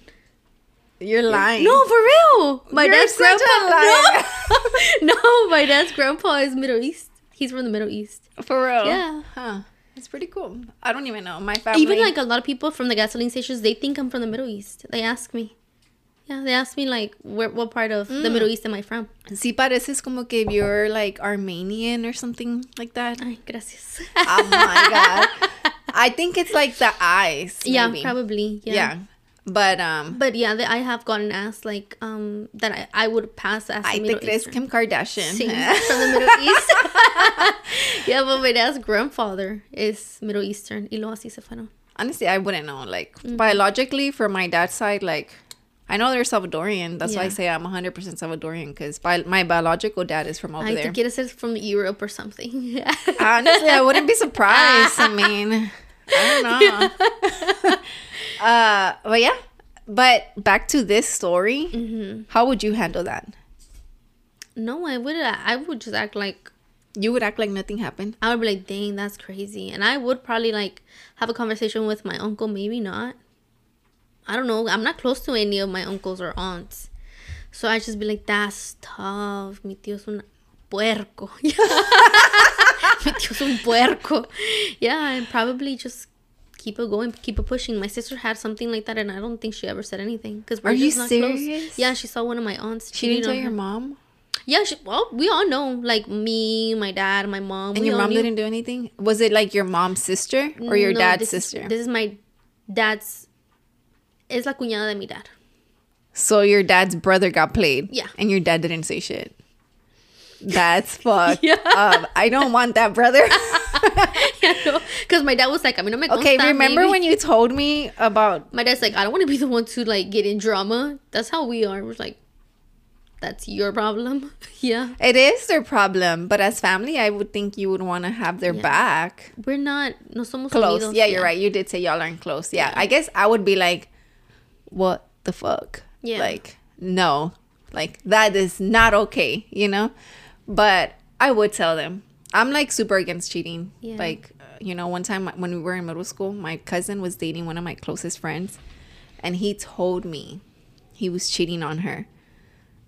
You're lying. No, for real. My You're dad's such grandpa. A no. no, my dad's grandpa is Middle East. He's from the Middle East. For real? Yeah. Huh. It's pretty cool. I don't even know. My family. Even like a lot of people from the gasoline stations, they think I'm from the Middle East. They ask me. Yeah, they ask me like, where, what part of mm. the Middle East am I from? Si pareces como que you're like Armenian or something like that. Ay, gracias. Oh my God. I think it's like the eyes. Yeah, maybe. Probably. Yeah. yeah. But um, but yeah, the, I have gotten asked like um that I, I would pass as I think it's Kim Kardashian sí, from the Middle East. Yeah, but my dad's grandfather is Middle Eastern. Y lo así se fueron. Honestly, I wouldn't know. Like mm-hmm. biologically, from my dad's side, like I know they're Salvadorian. That's yeah. why I say I'm one hundred percent Salvadorian because bi- my biological dad is from over I there. I think it is from Europe or something. Honestly, I wouldn't be surprised. I mean. I don't know. uh, but yeah, but back to this story. Mm-hmm. How would you handle that? No, I would. I would just act like you would act like nothing happened. I would be like, "Dang, that's crazy," and I would probably like have a conversation with my uncle. Maybe not. I don't know. I'm not close to any of my uncles or aunts, so I just be like, "That's tough. Mi tío es un puerco." Yeah, and probably just keep it going, keep it pushing. My sister had something like that, and I don't think she ever said anything because we're Are just you not serious? Close. Yeah, she saw one of my aunts. She didn't tell your mom. Yeah, she, well, we all know, like me, my dad, my mom. And your mom knew. Didn't do anything. Was it like your mom's sister or your no, dad's this sister? Is, this is my dad's. Es la cuñada de mi dad. So your dad's brother got played. Yeah, and your dad didn't say shit. That's fucked yeah. up. I don't want that, brother. Yeah, because no, my dad was like, I mean, I'm like, okay, remember baby. When you told me about my dad's like, I don't want to be the one to like get in drama. That's how we are. We're like, that's your problem. Yeah. It is their problem. But as family, I would think you would want to have their yeah. back. We're not, no somos close. Unidos. Yeah, yeah, you're right. You did say y'all aren't close. Yeah. yeah. I guess I would be like, what the fuck? Yeah. Like, no. Like, that is not okay, you know? But I would tell them. I'm like super against cheating. Yeah. Like, you know, one time when we were in middle school, my cousin was dating one of my closest friends. And he told me he was cheating on her.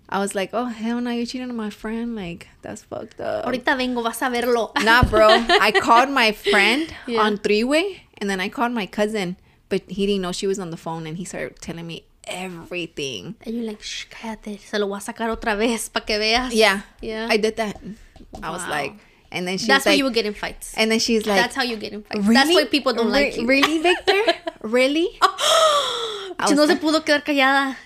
I was like, oh, hell no, you're cheating on my friend? Like, that's fucked up. Ahorita vengo, vas a verlo. Nah, bro. I called my friend yeah. on three-way, and then I called my cousin, but he didn't know she was on the phone, and he started telling me everything. And you're like, shh, cállate, se lo voy a sacar otra vez para que veas. Yeah. Yeah. I did that. Wow. I was like... And then she's That's like, why you would get in fights. And then she's like... That's how you get in fights. Really? That's why people don't Re- like you. Really, Victor? Really? Oh. She no se pudo quedar callada.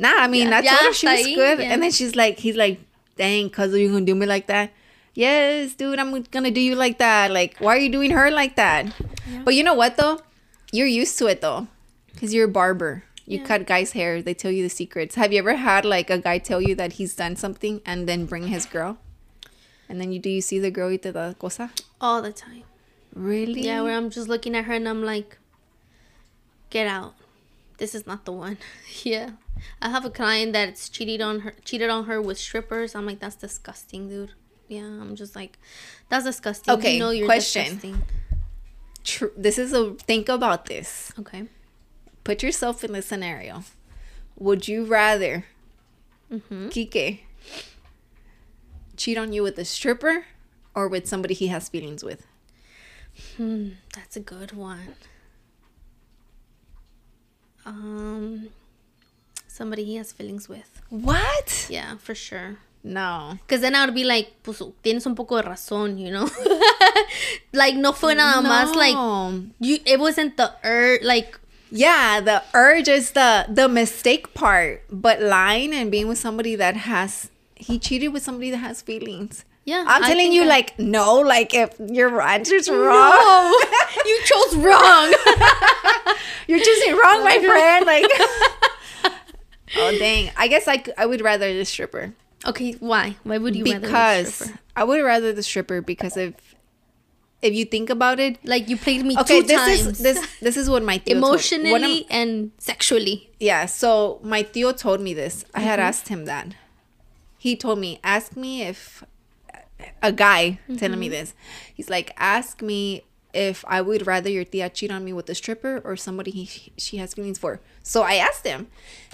Nah, I mean, yeah. I told yeah, her she was ahí. Good. Yeah. And then she's like, he's like, dang, cuz are you going to do me like that? Yes, dude, I'm going to do you like that. Like, why are you doing her like that? Yeah. But you know what, though? You're used to it, though. Because you're a barber. You yeah. cut guys' hair. They tell you the secrets. Have you ever had, like, a guy tell you that he's done something and then bring his girl? And then you do you see the girl eat the cosa? All the time. Really? Yeah, where I'm just looking at her and I'm like, get out. This is not the one. Yeah. I have a client that's cheated on her cheated on her with strippers. I'm like, that's disgusting, dude. Yeah, I'm just like, that's disgusting. Okay, you know you're question. Disgusting. True. This is a think about this. Okay. Put yourself in this scenario. Would you rather mm-hmm. Kike cheat on you with a stripper or with somebody he has feelings with? Hmm, that's a good one. Um, somebody he has feelings with. What? Yeah, for sure. No. Because then I would be like, pues, tienes un poco de razón, you know? Like, no fue nada no. más, like, you, it wasn't the urge, like... Yeah, the urge is the, the mistake part, but lying and being with somebody that has... He cheated with somebody that has feelings. Yeah. I'm telling you, I... like, no, like, if you're right, it's wrong. No, you chose wrong. You're choosing wrong, my friend. Like, oh, dang. I guess I, I would rather the stripper. Okay, why? Why would you because rather the stripper? Because I would rather the stripper because if if you think about it. Like, you played me okay, two this times. Is, this, this is what my tío Emotionally told me. Emotionally and sexually. Yeah, so my tío told me this. Mm-hmm. I had asked him that. He told me, ask me if, a guy mm-hmm. telling me this, he's like, ask me if I would rather your tia cheat on me with a stripper or somebody he, she has feelings for. So I asked him.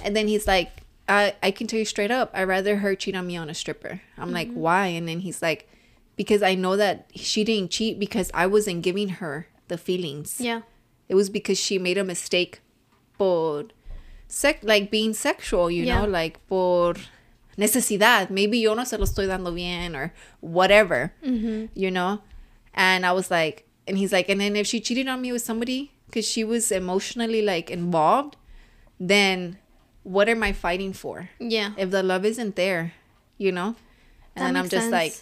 And then he's like, I, I can tell you straight up, I'd rather her cheat on me on a stripper. I'm mm-hmm. like, why? And then he's like, because I know that she didn't cheat because I wasn't giving her the feelings. Yeah. It was because she made a mistake por, sec- like being sexual, you yeah. know, like por... necesidad, maybe yo no se lo estoy dando bien or whatever, mm-hmm. you know? And I was like, and he's like, and then if she cheated on me with somebody because she was emotionally like involved, then what am I fighting for? Yeah. If the love isn't there, you know? And then I'm just sense. Like,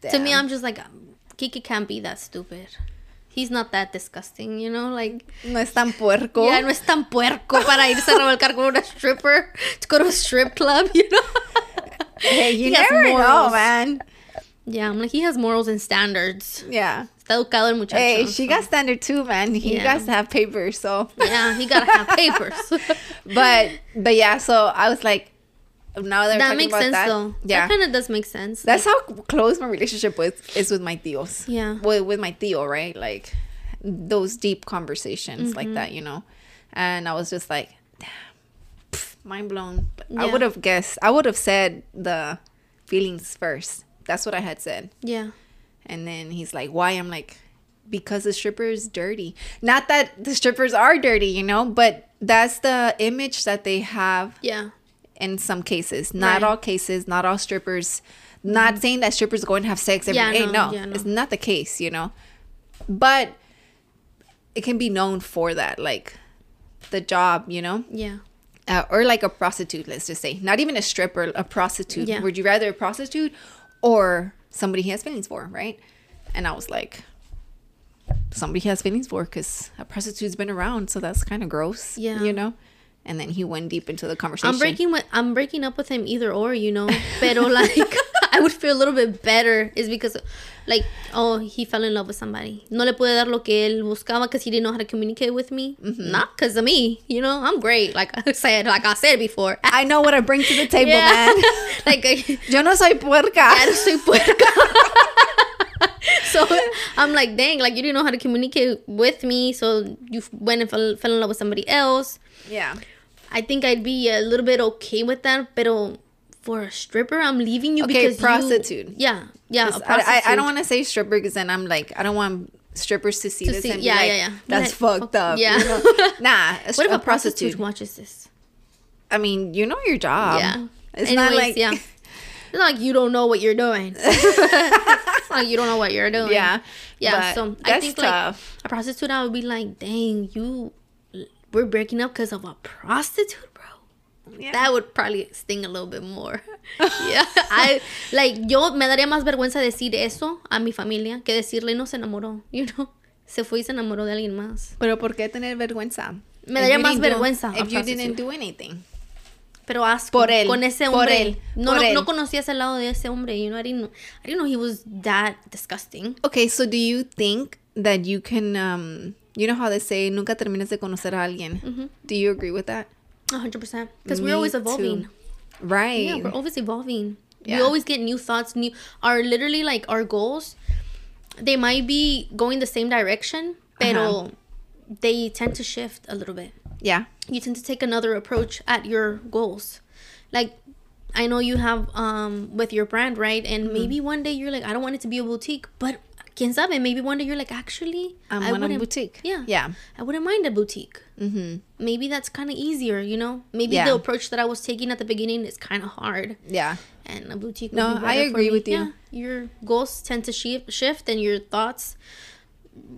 damn. To me, I'm just like, Kike can't be that stupid. He's not that disgusting, you know? Like, no es tan puerco. Yeah, no es tan puerco para irse a revolcar con una stripper, to go to a strip club, you know? Hey, you he never know, man. Yeah, I'm like, he has morals and standards. Yeah. Está educado el muchacho. Hey, she so. Got standard too, man. He yeah. got to have papers, so. Yeah, he got to have papers. but, but yeah, so I was like, now that, that we're talking about sense, that. Though. Yeah. That kind of does make sense. That's like, how close my relationship was, is with my tíos. Yeah. With, with my tío, right? Like, those deep conversations mm-hmm. like that, you know? And I was just like, damn. Mind blown. Yeah. I would have guessed. I would have said the feelings first. That's what I had said. Yeah. And then he's like, why? I'm like, because the stripper is dirty. Not that the strippers are dirty, you know, but that's the image that they have. Yeah. In some cases. Not right. all cases. Not all strippers. Not saying that strippers are going to have sex every yeah, day. No, no. Yeah, no. It's not the case, you know. But it can be known for that. Like, the job, you know. Yeah. Uh, or like a prostitute, let's just say. Not even a stripper, a prostitute. Yeah. Would you rather a prostitute or somebody he has feelings for, right? And I was like, somebody he has feelings for because a prostitute's been around, so that's kind of gross, yeah. you know? And then he went deep into the conversation. I'm breaking with, I'm breaking up with him either or, you know. Pero like, I would feel a little bit better is because, like, oh, he fell in love with somebody. No le pude dar lo que él buscaba because he didn't know how to communicate with me. Mm-hmm. Not because of me, you know. I'm great, like I said, like I said before. I know what I bring to the table, yeah. Man. Like, yo no soy puerca. Yeah, no soy puerca. So I'm like, dang, like you didn't know how to communicate with me, so you went and fell, fell in love with somebody else. Yeah. I think I'd be a little bit okay with that, but for a stripper, I'm leaving you okay, because prostitute. You, yeah, yeah. A prostitute. I, I, I don't want to say stripper because then I'm like, I don't want strippers to see to this see, and be yeah, like, yeah, yeah. that's that, fucked up. Yeah. You know? Nah. A, what if a, a prostitute, prostitute watches this? I mean, you know your job. Yeah. It's Anyways, not like yeah. It's like you don't know what you're doing. It's like you don't know what you're doing. Yeah. Yeah. So I think tough. Like a prostitute, I would be like, dang, you we're breaking up because of a prostitute, bro. Yeah. That would probably sting a little bit more. Yeah. I like yo me daría más vergüenza decir eso a mi familia que decirle no se enamoró, you know. Se fue y se enamoró de alguien más. Pero ¿por qué tener vergüenza? Me daría más vergüenza if you didn't do anything. Pero asco por él, con ese hombre. Él, no, no, él. No conocía ese lado de ese hombre. You know, I didn't know, I didn't know he was that disgusting. Okay, so do you think that you can, um, you know how they say, nunca termines de conocer a alguien. Mm-hmm. Do you agree with that? one hundred percent. Because we're always evolving. Too. Right. Yeah, we're always evolving. Yeah. We always get new thoughts. New, our literally, like, our goals, they might be going the same direction, pero uh-huh. they tend to shift a little bit. Yeah. You tend to take another approach at your goals. Like, I know you have um with your brand, right? And mm-hmm. maybe one day you're like, I don't want it to be a boutique. But, quién sabe, maybe one day you're like, actually, um, I want a boutique. Yeah. Yeah. I wouldn't mind a boutique. Mm-hmm. Maybe that's kind of easier, you know? Maybe yeah. the approach that I was taking at the beginning is kind of hard. Yeah. And a boutique would no, be I agree with you. Yeah. Your goals tend to sh- shift and your thoughts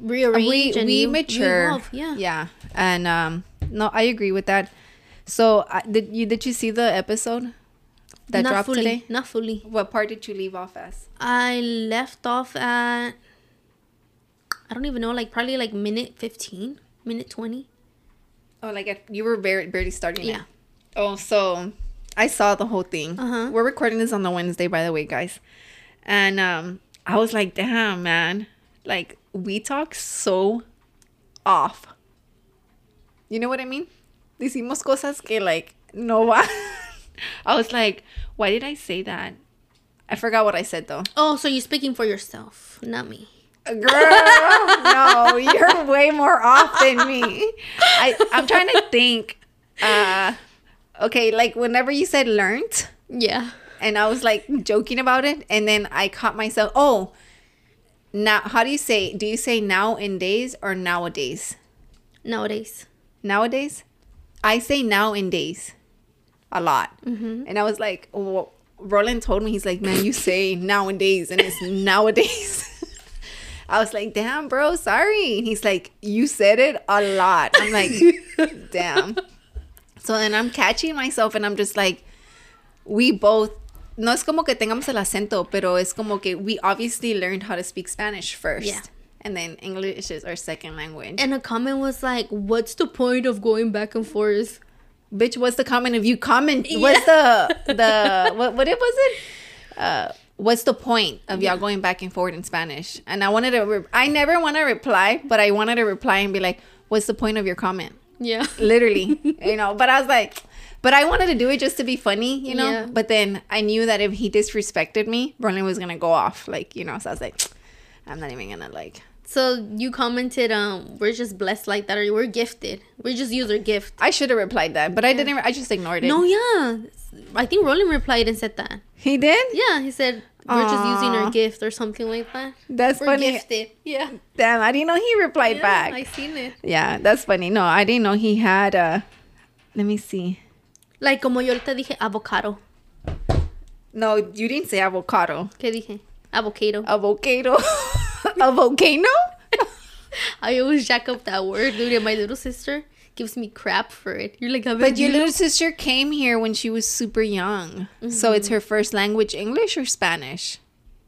rearrange. We, and we you, mature. You yeah. Yeah. And, um... no, I agree with that. So, uh, did you did you see the episode that not dropped fully, today? Not fully. What part did you leave off as? I left off at, I don't even know, like probably like minute fifteen, minute twenty. Oh, like at, you were barely, barely starting yeah. it. Oh, so I saw the whole thing. Uh-huh. We're recording this on the Wednesday, by the way, guys. And um, I was like, damn, man. Like, we talk so off. You know what I mean? Decimos cosas que like no va. I was like, why did I say that? I forgot what I said though. Oh, so you're speaking for yourself, not me. Girl, no, you're way more off than me. I, I'm trying to think. Uh, okay, like whenever you said learned. Yeah. And I was like joking about it. And then I caught myself. Oh, now, how do you say? Do you say now in days or nowadays? Nowadays. Nowadays, I say now in days a lot. Mm-hmm. And I was like, well, Roland told me, he's like, man, you say now in days and it's nowadays. I was like, damn, bro, sorry. And he's like, you said it a lot. I'm like, damn. So then I'm catching myself and I'm just like, we both, no es como que tengamos el acento, pero es como que we obviously learned how to speak Spanish first. Yeah. And then English is our second language. And a comment was like, what's the point of going back and forth? Bitch, what's the comment of you comment? Yeah. What's the, the what, what it was it? Uh, what's the point of yeah. y'all going back and forth in Spanish? And I wanted to, re- I never want to reply, but I wanted to reply and be like, what's the point of your comment? Yeah. Literally, you know, but I was like, but I wanted to do it just to be funny, you know? Yeah. But then I knew that if he disrespected me, Roland was going to go off. Like, you know, so I was like, I'm not even going to like. So you commented, um, we're just blessed like that, or we're gifted. We just use our gift. I should have replied that, but I yeah. didn't. I just ignored it. No, yeah. I think Roland replied and said that. He did? Yeah, he said, we're Aww. just using our gift or something like that. That's we're funny. We're gifted. Yeah. Damn, I didn't know he replied yeah, back. I seen it. Yeah, that's funny. No, I didn't know he had a... Let me see. Like, como yo ahorita dije, avocado. No, you didn't say avocado. ¿Qué dije? Avocado. Avocado. A volcano? I always jack up that word, dude. And my little sister gives me crap for it. You're like, but your little sister came here when she was super young. Mm-hmm. So it's her first language, English or Spanish?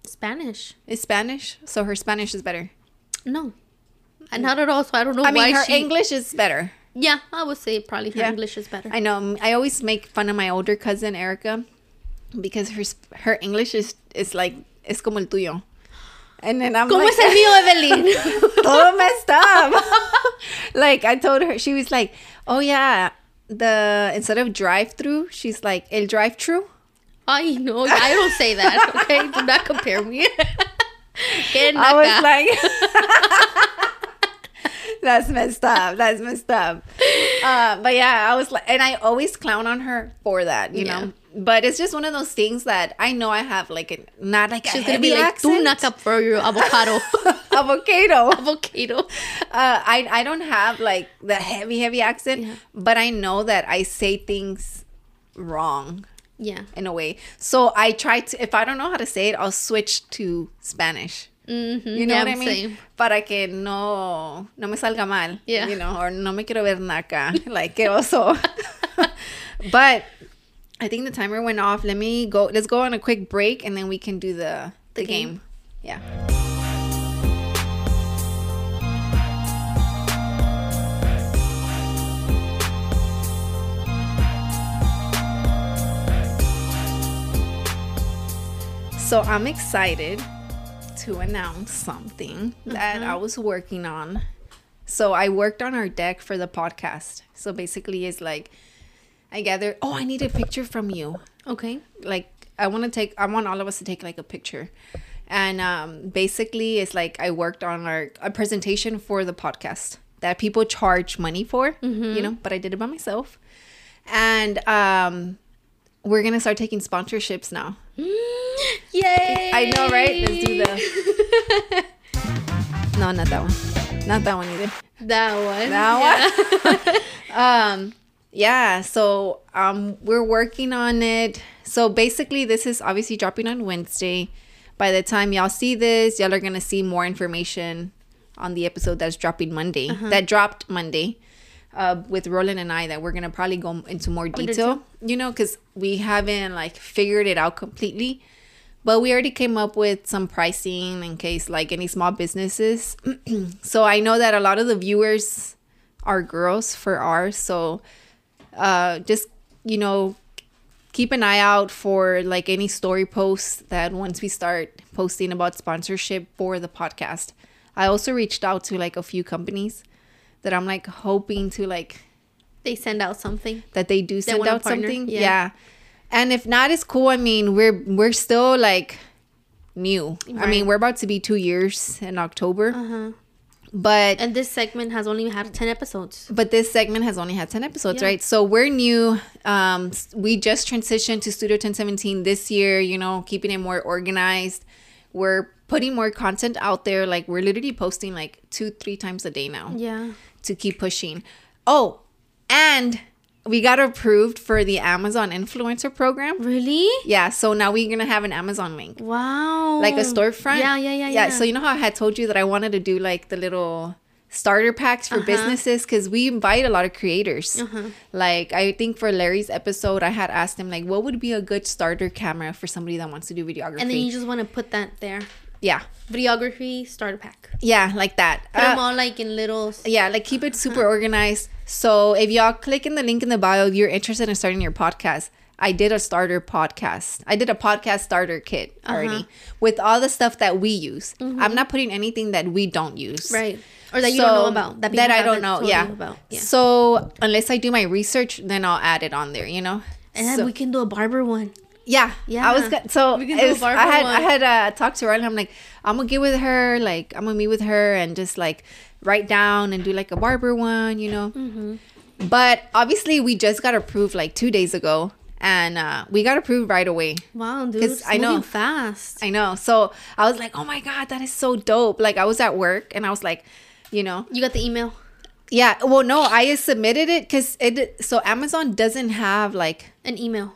Spanish. It's Spanish? So her Spanish is better? No. Not at all. So I don't know I why mean, her she... English is better. Yeah, I would say probably her yeah. English is better. I know. I always make fun of my older cousin, Erica, because her her English is, is like, es como el tuyo. And then I'm ¿Cómo like... ¿Cómo es el mío, Evelyn? Todo messed up. Like, I told her, she was like, oh, yeah, the instead of drive-through, she's like, el drive-through. I know. I don't say that, okay? Do not compare me. I was like... That's messed up. That's messed up. Uh, but yeah, I was like, and I always clown on her for that, you yeah. know. But it's just one of those things that I know I have, like, a, not like she's a gonna be accent. Like, do knock up for your avocado, avocado, avocado. Uh, I I don't have like the heavy heavy accent, yeah. but I know that I say things wrong. Yeah, in a way. So I try to. If I don't know how to say it, I'll switch to Spanish. Mm-hmm. You know yeah, what I mean? Same. Para que no no me salga mal, yeah. you know, or no me quiero ver naca, like que oso. But I think the timer went off. Let me go. Let's go on a quick break, and then we can do the the, the game. game. Yeah. So I'm excited to announce something that mm-hmm. I was working on. So I worked on our deck for the podcast. So basically it's like I gathered, oh, I need a picture from you. Okay. Like I want to take, I want all of us to take like a picture. And um, basically it's like I worked on our a presentation for the podcast that people charge money for, mm-hmm. you know, but I did it by myself. And um, we're going to start taking sponsorships now. Yay! I know, right? Let's do the... No, not that one. Not that one either. That one. That yeah. one? um, yeah, so um, we're working on it. So basically, this is obviously dropping on Wednesday. By the time y'all see this, y'all are going to see more information on the episode that's dropping Monday. Uh-huh. That dropped Monday. Uh, with Roland and I, that we're gonna probably go into more detail, you know, because we haven't like figured it out completely, but we already came up with some pricing in case like any small businesses. So I know that a lot of the viewers are girls for ours, so uh, just, you know, keep an eye out for like any story posts that once we start posting about sponsorship for the podcast. I also reached out to like a few companies that I'm like hoping to like they send out something that they do send they out something yeah. yeah and if not, it's cool. I mean, we're we're still like new, right. I mean, we're about to be two years in October, uh-huh. but and this segment has only had ten episodes but this segment has only had ten episodes yeah. right? So we're new. Um we just transitioned to Studio ten seventeen this year, you know, keeping it more organized. We're putting more content out there. Like, we're literally posting like two, three times a day now. Yeah. To keep pushing. Oh, and we got approved for the Amazon Influencer Program. Really? Yeah. So now we're going to have an Amazon link. Wow. Like a storefront. Yeah, yeah, yeah, yeah. Yeah. So you know how I had told you that I wanted to do like the little starter packs for uh-huh. businesses? Because we invite a lot of creators. Uh-huh. Like, I think for Larry's episode, I had asked him like, what would be a good starter camera for somebody that wants to do videography? And then you just want to put that there. Yeah, videography starter pack. Yeah, like that. Put uh, them all like in little. Yeah, like keep it super uh-huh. organized. So if y'all click in the link in the bio, if you're interested in starting your podcast, I did a starter podcast. I did a podcast starter kit already uh-huh. with all the stuff that we use. Mm-hmm. I'm not putting anything that we don't use, right? Or that you so, don't know about. That, that I don't know. Yeah. About. Yeah. So unless I do my research, then I'll add it on there. You know. And then so, we can do a barber one. Yeah, yeah. I was so I had one. I had uh, talked to Roland. I'm like, I'm gonna get with her. Like, I'm gonna meet with her and just like write down and do like a barber one, you know. Mm-hmm. But obviously, we just got approved like two days ago, and uh, we got approved right away. Wow, dude! It's I know, moving fast. I know. So I was like, oh my god, that is so dope. Like, I was at work and I was like, you know, you got the email. Yeah. Well, no, I submitted it because it. So Amazon doesn't have like an email.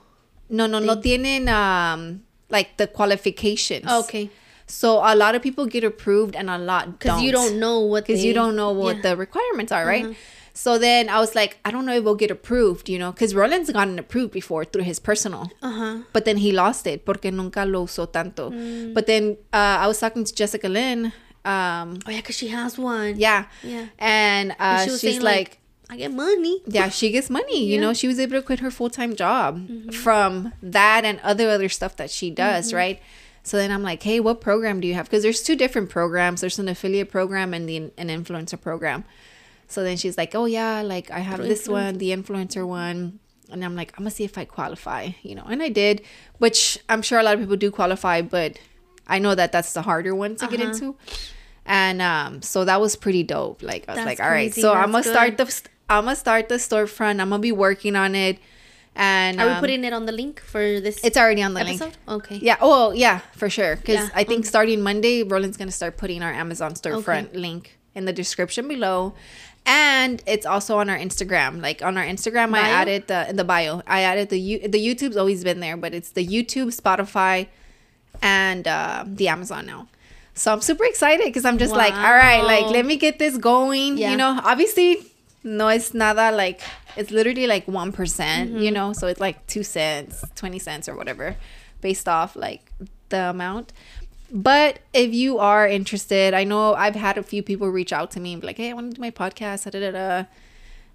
No, no, no tienen um, like the qualifications. Okay. So a lot of people get approved and a lot don't. Because you don't know what Because you don't know what yeah. the requirements are, right? Uh-huh. So then I was like, I don't know if we'll get approved, you know? Because Roland's gotten approved before through his personal. Uh-huh. But then he lost it porque nunca lo usó tanto. Mm. But then uh, I was talking to Jessica Lynn. Um, oh, yeah, because she has one. Yeah. Yeah. And, uh, and she was she's saying, like... like I get money. Yeah, she gets money. Yeah. You know, she was able to quit her full-time job mm-hmm. from that and other other stuff that she does, mm-hmm. right? So then I'm like, hey, what program do you have? Because there's two different programs. There's an affiliate program and the, an influencer program. So then she's like, oh, yeah, like I have this one, the influencer one. And I'm like, I'm going to see if I qualify, you know. And I did, which I'm sure a lot of people do qualify, but I know that that's the harder one to uh-huh. get into. And um, so that was pretty dope. Like, I was that's like, all right, so I'm going to start the I'm going to start the storefront. I'm going to be working on it. And are um, we putting it on the link for this? It's already on the episode? Link. Okay. Yeah. Oh, yeah, for sure. Because yeah. I think okay. starting Monday, Roland's going to start putting our Amazon storefront okay. link in the description below. And it's also on our Instagram. Like on our Instagram, bio? I added the in the bio. I added the U, the YouTube's always been there, but it's the YouTube, Spotify, and uh, the Amazon now. So I'm super excited because I'm just wow. like, all right, like let me get this going. Yeah. You know, obviously, no, it's nada. Like it's literally like one percent. Mm-hmm. You know, so it's like two cents, twenty cents, or whatever, based off like the amount. But if you are interested, I know I've had a few people reach out to me and be like, hey, I want to do my podcast, da, da, da.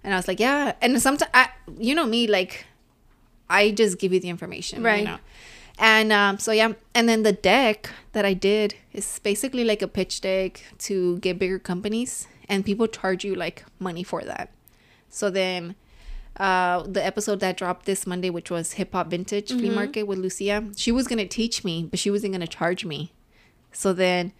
And I was like, yeah. And sometimes, I, you know me, like, I just give you the information. Right. You know? And um, so, yeah. And then the deck that I did is basically like a pitch deck to get bigger companies. And people charge you, like, money for that. So then uh, the episode that dropped this Monday, which was Hip Hop Vintage mm-hmm. Flea Market with Lucia, she was going to teach me, but she wasn't going to charge me. So then,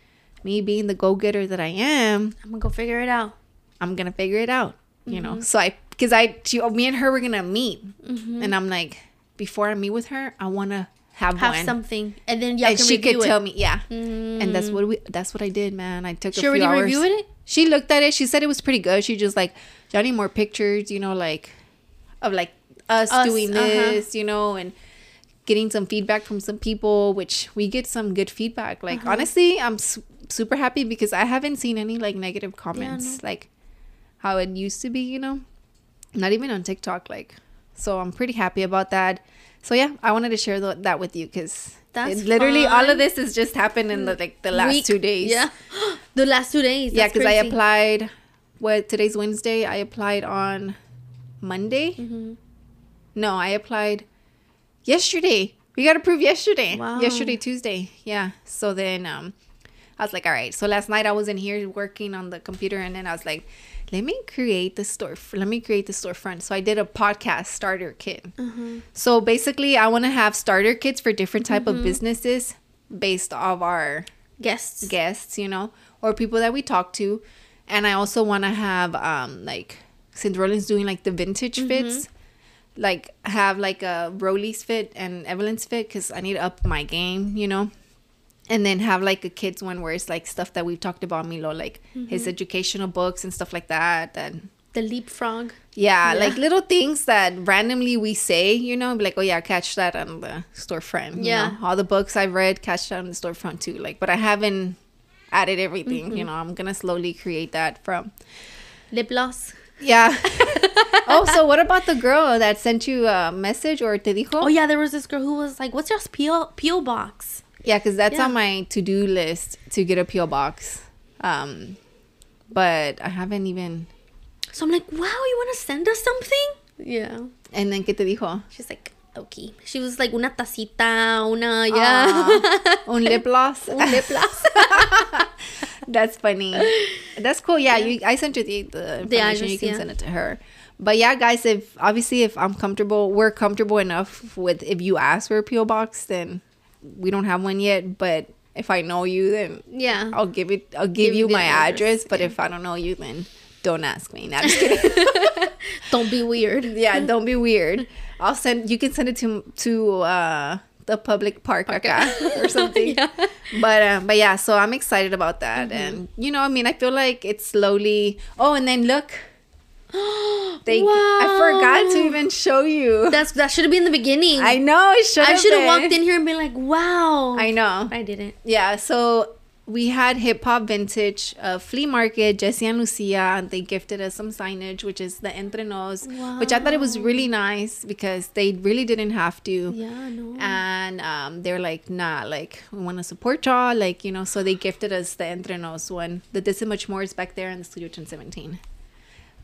me being the go-getter that I am, I'm gonna go figure it out. I'm gonna figure it out, you mm-hmm. know. So I, because I, she, me and her were gonna meet, mm-hmm. and I'm like, before I meet with her, I wanna have, have one. something, and then yeah, and can she could it. tell me, yeah. Mm-hmm. And that's what we, that's what I did, man. I took. She a few already hours. reviewed it. She looked at it. She said it was pretty good. She just like, I need more pictures, you know, like, of like us, us doing uh-huh. this, you know, and getting some feedback from some people, which we get some good feedback. Like, uh-huh. honestly, I'm su- super happy because I haven't seen any, like, negative comments. Yeah, no. Like, how it used to be, you know? Not even on TikTok, like. So, I'm pretty happy about that. So, yeah, I wanted to share th- that with you because literally fun. all of this has just happened in, the, like, the last Week. two days. Yeah. The last two days. That's yeah, because I applied, what, today's Wednesday. I applied on Monday. Mm-hmm. No, I applied... yesterday. We got approved yesterday. Wow. Yesterday, Tuesday. Yeah. So then um, I was like, all right. So last night I was in here working on the computer. And then I was like, let me create the store. Let me create the storefront. So I did a podcast starter kit. Mm-hmm. So basically, I want to have starter kits for different type mm-hmm. of businesses based off our guests, guests, you know, or people that we talk to. And I also want to have um, like, since Roland's doing like the vintage mm-hmm. fits. Like, have, like, a Rolly's fit and Evelyn's fit because I need to up my game, you know? And then have, like, a kid's one where it's, like, stuff that we've talked about, Milo. Like, mm-hmm. his educational books and stuff like that. And the leapfrog. Yeah, yeah, like, little things that randomly we say, you know? Like, oh, yeah, catch that on the storefront. You yeah. know? All the books I've read, catch that on the storefront, too. Like, but I haven't added everything, mm-hmm. you know? I'm going to slowly create that from... lip gloss. Yeah. Oh, so what about the girl that sent you a message or te dijo? Oh, yeah, there was this girl who was like, what's your P O P O box? Yeah, because that's yeah. on my to-do list to get a P O box. Um, but I haven't even... So I'm like, wow, you want to send us something? Yeah. And then, ¿qué te dijo? She's like, okay. She was like, una tacita, una, yeah. Uh, un lip gloss. Un lip gloss. That's funny. That's cool. Yeah, yeah. You, I sent you the, the information. The address, you can yeah. send it to her. But yeah, guys, if obviously if I'm comfortable, we're comfortable enough with if you ask for a P O box, then we don't have one yet. But if I know you, then yeah, I'll give it. I'll give, give you my address. address but yeah. if I don't know you, then don't ask me. No, I'm just kidding. Don't be weird. Yeah, don't be weird. I'll send. You can send it to to. Uh, the public park okay. or something. Yeah. But um, but yeah, so I'm excited about that. Mm-hmm. And you know, I mean, I feel like it's slowly. Oh, and then look. They, wow. I forgot to even show you. That's That should have been the beginning. I know. It should I should have walked in here and been like, wow. I know. I didn't. Yeah, so we had Hip Hop Vintage, uh, Flea Market, Jesse and Lucia, and they gifted us some signage, which is the Entre Nos, wow. which I thought it was really nice because they really didn't have to. Yeah, no. And um, they're like, nah, like, we want to support y'all, like, you know, so they gifted us the Entre Nos one. The This and Much More is back there in the Studio ten seventeen.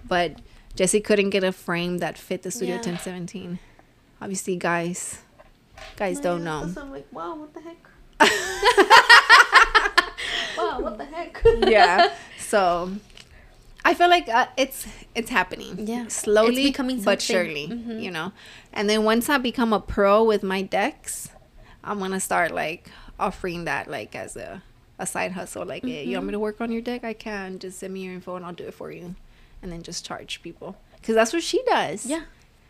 But Jesse couldn't get a frame that fit the Studio yeah. ten seventeen. Obviously, guys, guys no, don't know. I'm like, wow, what the heck? Wow, what the heck? Yeah. So, I feel like uh, it's it's happening. Yeah. Slowly, but surely, mm-hmm. you know. And then once I become a pro with my decks, I'm gonna start like offering that like as a a side hustle. Like, mm-hmm. hey, you want me to work on your deck? I can. Just send me your info and I'll do it for you. And then just charge people, because that's what she does. Yeah,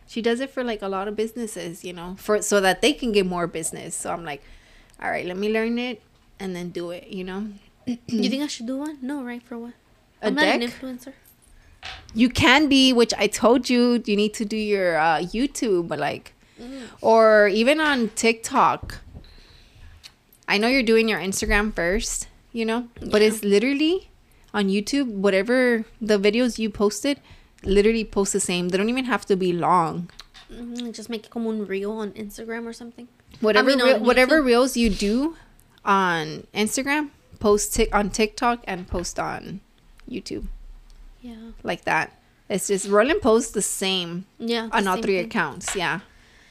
she does it for like a lot of businesses, you know, for so that they can get more business. So I'm like, all right, let me learn it and then do it, you know. You think I should do one? No, right? For what? A I'm deck? Not an influencer. You can be, which I told you. You need to do your uh, YouTube, but like, mm. or even on TikTok. I know you're doing your Instagram first, you know, yeah. but it's literally. On YouTube, whatever the videos you posted, literally post the same. They don't even have to be long. Mm-hmm. Just make it como un reel on Instagram or something. Whatever I mean, re- whatever reels you do on Instagram, post t- on TikTok and post on YouTube. Yeah. Like that. It's just Roland posts the same yeah, on all three thing. accounts. Yeah.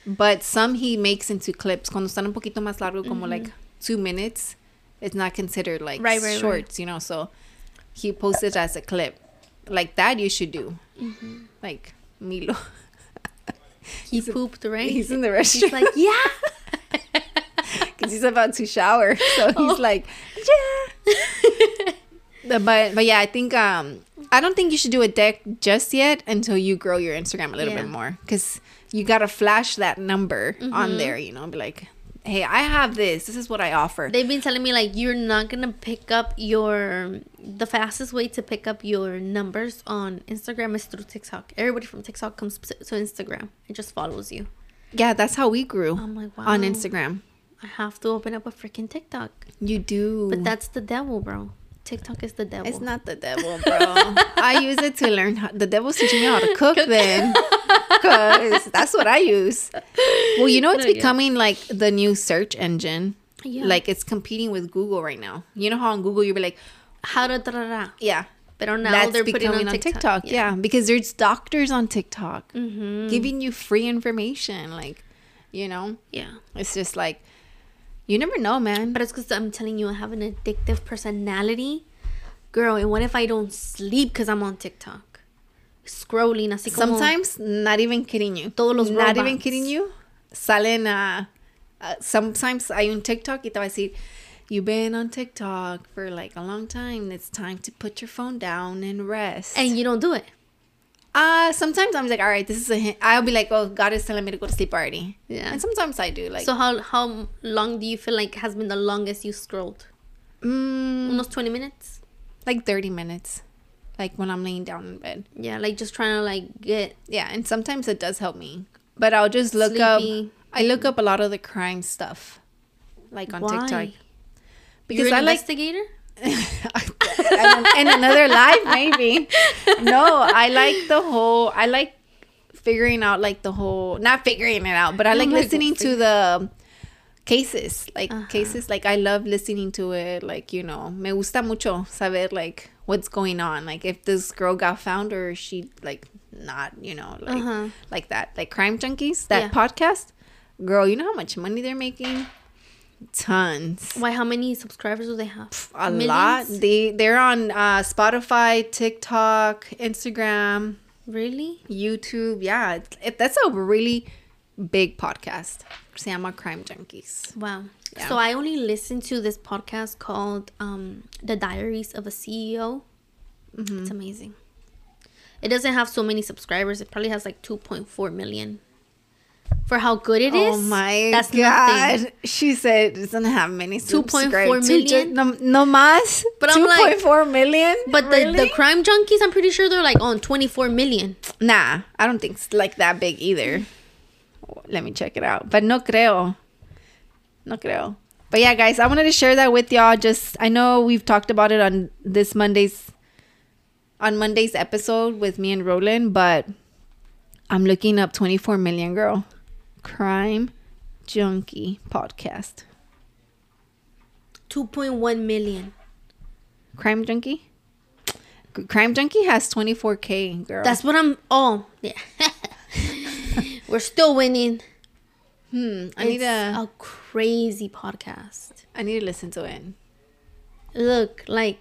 But some he makes into clips. Cuando están un poquito más largo, como mm-hmm. like two minutes, it's not considered like right, right, shorts, right. you know, so... He posted as a clip. Like that you should do. Mm-hmm. Like Milo. He he's pooped, right? He's in the restroom. He's like, yeah. Because he's about to shower. So he's oh. like, yeah. but but yeah, I think, um, I don't think you should do a deck just yet until you grow your Instagram a little yeah. bit more. Because you got to flash that number mm-hmm. on there, you know, be like, hey, I have this. This is what I offer. They've been telling me, like, you're not going to pick up your... The fastest way to pick up your numbers on Instagram is through TikTok. Everybody from TikTok comes to Instagram and just follows you. Yeah, that's how we grew I'm like, wow, on Instagram. I have to open up a freaking TikTok. You do. But that's the devil, bro. TikTok is the devil. It's not the devil, bro. I use it to learn. How, the devil's teaching me how to cook then. Because that's what I use. Well, you know, it's no, becoming yeah. like the new search engine. Yeah. Like it's competing with Google right now. You know how on Google you'll be like, how to da-da-da. Yeah. But now that's they're putting on TikTok. On TikTok. Yeah. yeah. Because there's doctors on TikTok mm-hmm. giving you free information. Like, you know? Yeah. It's just like, you never know, man. But it's because I'm telling you, I have an addictive personality. Girl, and what if I don't sleep because I'm on TikTok? Scrolling. Así como sometimes, not even kidding you. Todos los robots. Not even kidding you. Salen a... Uh, sometimes hay un TikTok y te va a decir, you've been on TikTok for like a long time. It's time to put your phone down and rest. And you don't do it. Uh, sometimes I'm like, all right, this is a hint. I'll be like, oh, God is telling me to go to sleep already. Yeah. And sometimes I do. Like. So how how long do you feel like has been the longest you scrolled? Mm, Almost twenty minutes? Like thirty minutes. Like when I'm laying down in bed. Yeah, like just trying to like get... Yeah, and sometimes it does help me. But I'll just look Sleepy. up... I look up a lot of the crime stuff. Like on Why? TikTok. Because You're an I investigator? Like, in another life maybe. No, I like the whole I like figuring out like the whole not figuring it out but I like oh listening God. to the cases like uh-huh. cases like I love listening to it, like, you know, me gusta mucho saber like what's going on, like if this girl got found or she like not, you know, like uh-huh. like that, like Crime Junkies, that yeah. podcast. Girl, you know how much money they're making? Tons. Why? How many subscribers do they have? Pff, a Millions? lot. They they're on uh, Spotify, TikTok, Instagram. Really? YouTube. Yeah, it, it, that's a really big podcast. Se llama Crime Junkies. Wow. Yeah. So I only listen to this podcast called um, "The Diaries of a C E O." Mm-hmm. It's amazing. It doesn't have so many subscribers. It probably has like two point four million. For how good it is. Oh my that's God. Nothing. She said it doesn't have many subscribers. two point four million? No, no mas. But I'm like. two point four million? But really? the, the Crime Junkies, I'm pretty sure they're like on twenty-four million. Nah, I don't think it's like that big either. Let me check it out. But no creo. No creo. But yeah, guys, I wanted to share that with y'all. Just, I know we've talked about it on this Monday's, on Monday's episode with me and Roland, but I'm looking up twenty-four million, girl. Crime Junkie podcast. two point one million. Crime Junkie? Crime Junkie has twenty-four K, girl. That's what I'm... Oh, yeah. We're still winning. Hmm. I it's need a... a crazy podcast. I need to listen to it. Look, like...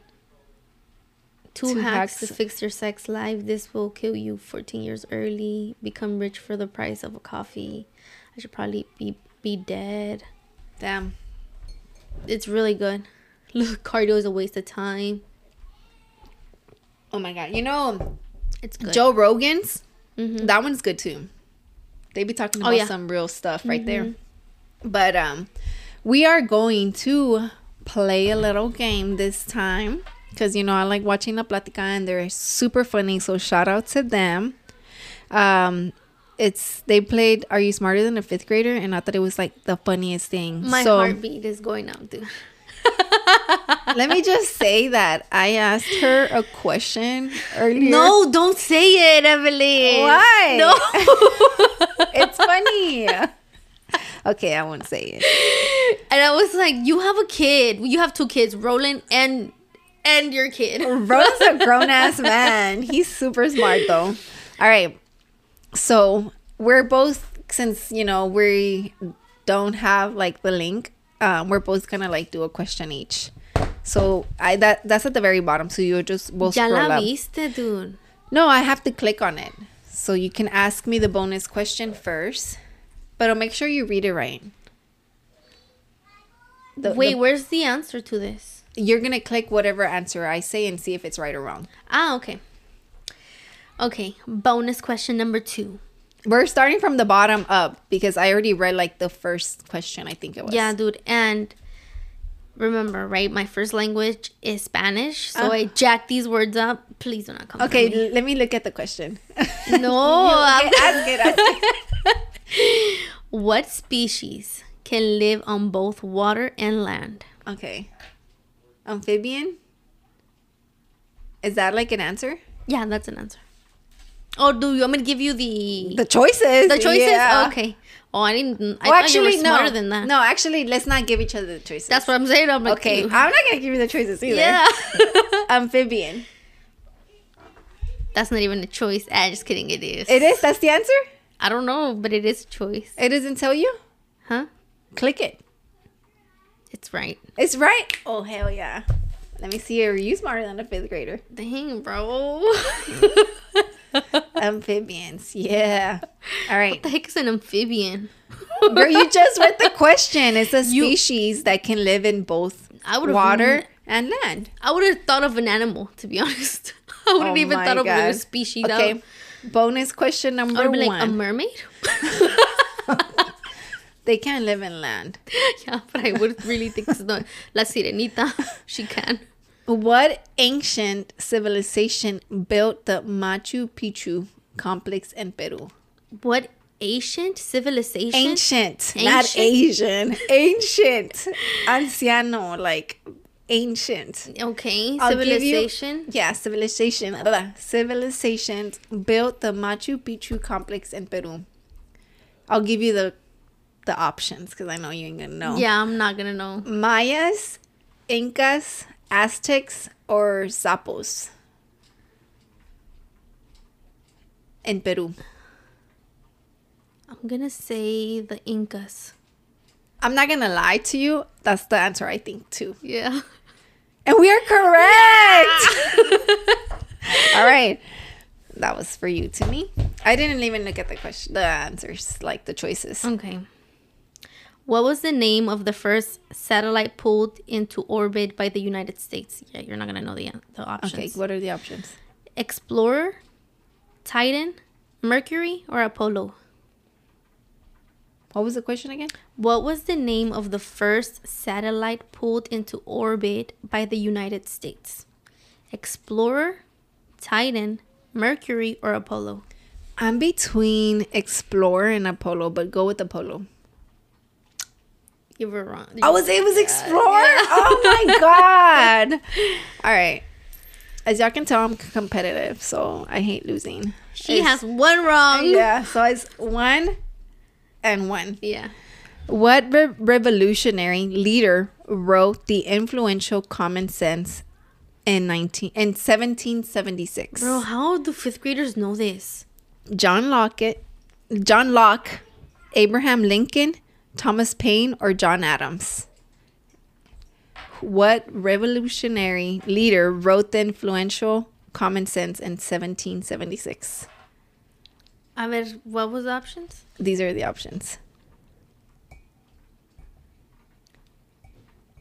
Two, two hacks, hacks to fix your sex life. This will kill you fourteen years early. Become rich for the price of a coffee. I should probably be, be dead. Damn. It's really good. Look, cardio is a waste of time. Oh my god. You know, it's good. Joe Rogan's. Mm-hmm. That one's good too. They be talking about oh, yeah. some real stuff right mm-hmm. there. But um, we are going to play a little game this time. Because, you know, I like watching La Plática and they're super funny. So shout out to them. Um, it's they played Are You Smarter Than a Fifth Grader? And I thought it was like the funniest thing. My so, heartbeat is going up, dude. Let me just say that I asked her a question earlier. No, don't say it, Evelyn. Why? No. It's funny. Okay, I won't say it. And I was like, you have a kid. You have two kids, Roland and... And your kid. Roland's a grown-ass man. He's super smart, though. All right. So we're both, since, you know, we don't have, like, the link, um, we're both going to, like, do a question each. So I that that's at the very bottom. So you'll just both ya scroll la viste, up. Dude. No, I have to click on it. So you can ask me the bonus question first. But I'll make sure you read it right. The, Wait, the, where's the answer to this? You're going to click whatever answer I say and see if it's right or wrong. Ah, okay. Okay, bonus question number two. We're starting from the bottom up because I already read, like, the first question, I think it was. Yeah, dude. And remember, right, my first language is Spanish. So uh, I jacked these words up. Please do not come okay, for me. Let me look at the question. No. You, okay, ask it, ask it. What species can live on both water and land? Okay. Amphibian? Is that like an answer? Yeah, that's an answer. Oh, do you want me to give you the... The choices. The choices? Yeah. Oh, okay. Oh, I didn't... I oh, thought actually, you were smarter no. than that. No, actually, let's not give each other the choices. That's what I'm saying. I'm like, okay, I'm not going to give you the choices either. Yeah. Amphibian. That's not even a choice. Ah, just kidding, it is. It is? That's the answer? I don't know, but it is a choice. It doesn't tell you? Huh? Click it. It's right. It's right? Oh, hell yeah. Let me see. Are you smarter than a fifth grader? Dang, bro. Amphibians. Yeah. All right. What the heck is an amphibian? Girl, you just read the question. It's a species you, that can live in both I water been, and land. I would have thought of an animal, to be honest. I wouldn't oh even thought God. of a species. Okay. Though. Bonus question number I would be one. Like a mermaid? They can't live in land. Yeah, but I would really think it's not. La Sirenita, she can. What ancient civilization built the Machu Picchu complex in Peru? What ancient civilization? Ancient, ancient? Not Asian. Ancient. Anciano, like ancient. Okay, I'll civilization. You, yeah, civilization. Blah. Civilizations built the Machu Picchu complex in Peru. I'll give you the... the options because I know you ain't gonna know. Yeah, I'm not gonna know. Mayas, Incas, Aztecs, or Sapos in Peru. I'm gonna say the Incas. I'm not gonna lie to you, that's the answer I think too. Yeah, and we are correct. Yeah! All right, that was for you. To me, I didn't even look at the question, the answers, like the choices. Okay. What was the name of the first satellite pulled into orbit by the United States? Yeah, you're not going to know the, the options. Okay, what are the options? Explorer, Titan, Mercury, or Apollo? What was the question again? What was the name of the first satellite pulled into orbit by the United States? Explorer, Titan, Mercury, or Apollo? I'm between Explorer and Apollo, but go with Apollo. You were wrong. You I was it was Explorer. Yeah. Oh my god. All right. As y'all can tell, I'm competitive, so I hate losing. She it's, has one wrong. Yeah, so it's one and one. Yeah. What re- revolutionary leader wrote the influential Common Sense in nineteen and seventeen seventy-six. Bro, how do fifth graders know this? John Lockett, John Locke, Abraham Lincoln, Thomas Paine, or John Adams? What revolutionary leader wrote the influential Common Sense in seventeen seventy-six? A ver, what was the options? These are the options.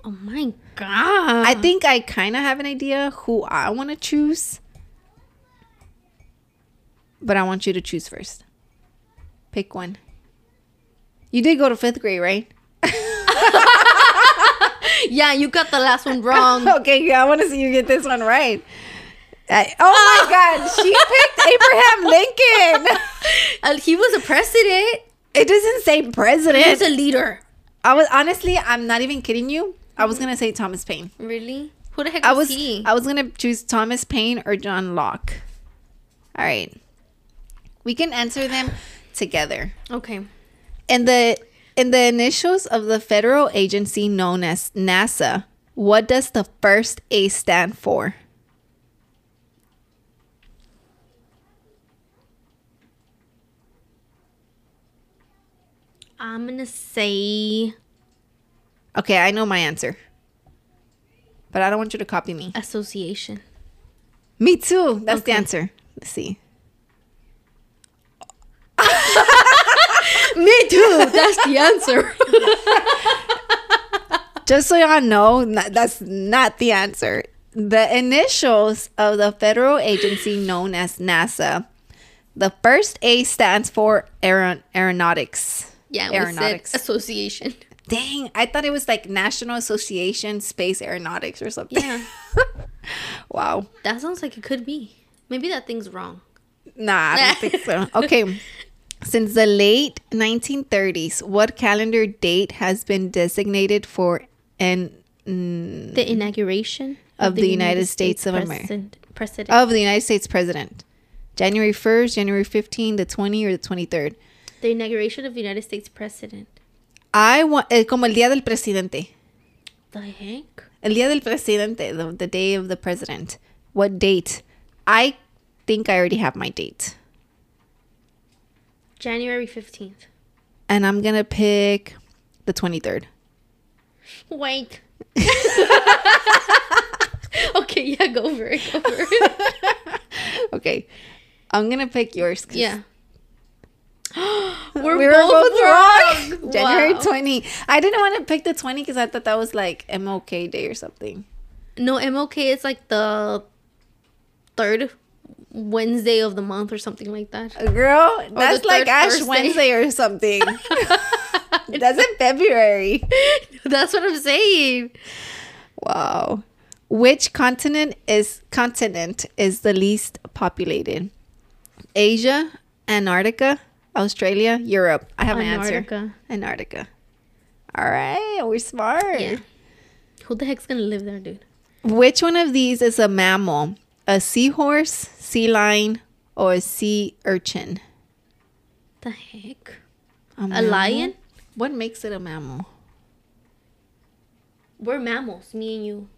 Oh my God. I think I kind of have an idea who I want to choose. But I want you to choose first. Pick one. You did go to fifth grade, right? Yeah, you got the last one wrong. Okay, yeah, I want to see you get this one right. I, oh, oh my God, she picked Abraham Lincoln. Uh, he was a president. It doesn't say president. He's a leader. I was honestly, I'm not even kidding you. I was gonna say Thomas Paine. Really? Who the heck I was he? I was gonna choose Thomas Paine or John Locke. All right, we can answer them together. Okay. And the in the initials of the federal agency known as NASA, what does the first A stand for? I'm going to say... Okay, I know my answer. But I don't want you to copy me. Association. Me too. That's okay. The answer. Let's see. Me too. That's the answer. Just so y'all know, that's not the answer. The initials of the federal agency known as NASA, the first A stands for aer- aeronautics. Yeah, aeronautics association. Dang, I thought it was like National Association Space Aeronautics or something. Yeah. Wow. That sounds like it could be. Maybe that thing's wrong. Nah, I don't think so. Okay. Since the late nineteen thirties, what calendar date has been designated for an mm, the inauguration of, of the, the United, United States, States of America president of the United States president? January first, January fifteenth, the twentieth, or the twenty-third? The inauguration of the United States president. I want eh, como el día del presidente. The heck? El día del presidente, the, the day of the president. What date? I think I already have my date. January fifteenth. And I'm going to pick the twenty-third. Wait. Okay, yeah, go over it. Go over it. Okay. I'm going to pick yours. Yeah. We're we were both, both wrong. wrong. January wow. twentieth. I didn't want to pick the twentieth because I thought that was like M L K Day or something. No, M L K is like the third Wednesday of the month or something like that. Girl, or that's like Ash Thursday. Wednesday or something. That's in February. That's what I'm saying. Wow. Which continent is continent is the least populated? Asia, Antarctica, Australia, Europe. I have Antarctica. An answer. Antarctica. All right, we're smart. Yeah. Who the heck's gonna live there, dude? Which one of these is a mammal? A seahorse, sea lion, or a sea urchin? The heck? A, a lion? What makes it a mammal? We're mammals, me and you.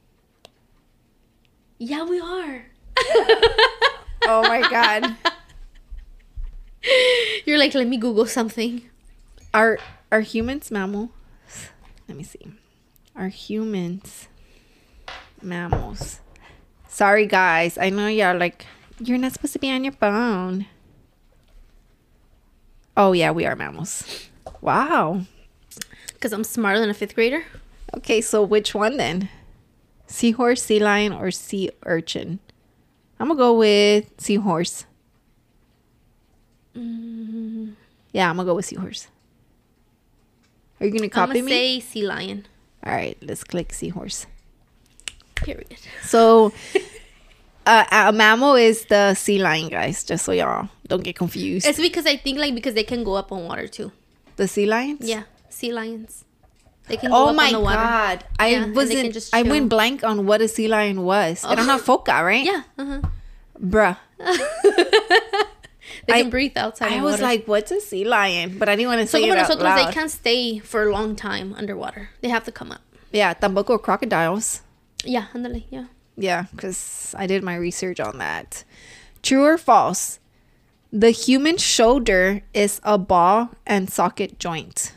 Yeah, we are. Oh my God. You're like, let me Google something. Are are humans mammals? Let me see. Are humans mammals? Sorry, guys. I know y'all like, you're not supposed to be on your phone. Oh, yeah, we are mammals. Wow. Because I'm smarter than a fifth grader. Okay, so which one then? Seahorse, sea lion, or sea urchin? I'm going to go with seahorse. Mm. Yeah, I'm gonna go with seahorse. Are you gonna copy I'm gonna me? I'm gonna say sea lion. All right, let's click seahorse. Period. So, uh, a mammal is the sea lion, guys. Just so y'all don't get confused. It's because I think like because they can go up on water too. The sea lions? Yeah, sea lions. They can. Go oh up my on the water. God! I yeah, wasn't. I went blank on what a sea lion was. I don't know, foca, right? Yeah. Uh-huh. Bruh. They can I, breathe outside I was water. Like, what's a sea lion? But I didn't want to so say it out nosotros, loud. They can't stay for a long time underwater. They have to come up. Yeah, tampoco crocodiles. Yeah, andale, yeah. Yeah, because I did my research on that. True or false? The human shoulder is a ball and socket joint.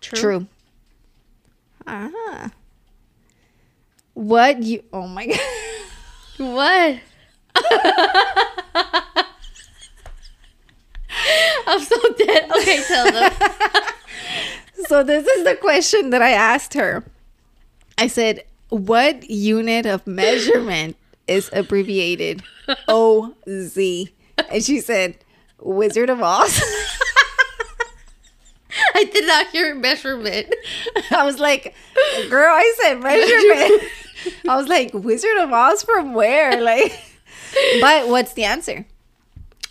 True. True. Ah. What you... Oh, my God. What? I'm so dead. Okay, tell them. So this is the question that I asked her. I said, what unit of measurement is abbreviated O Z? And she said, Wizard of Oz. I did not hear measurement. I was like, girl, I said measurement. I was like, Wizard of Oz from where? Like, but what's the answer?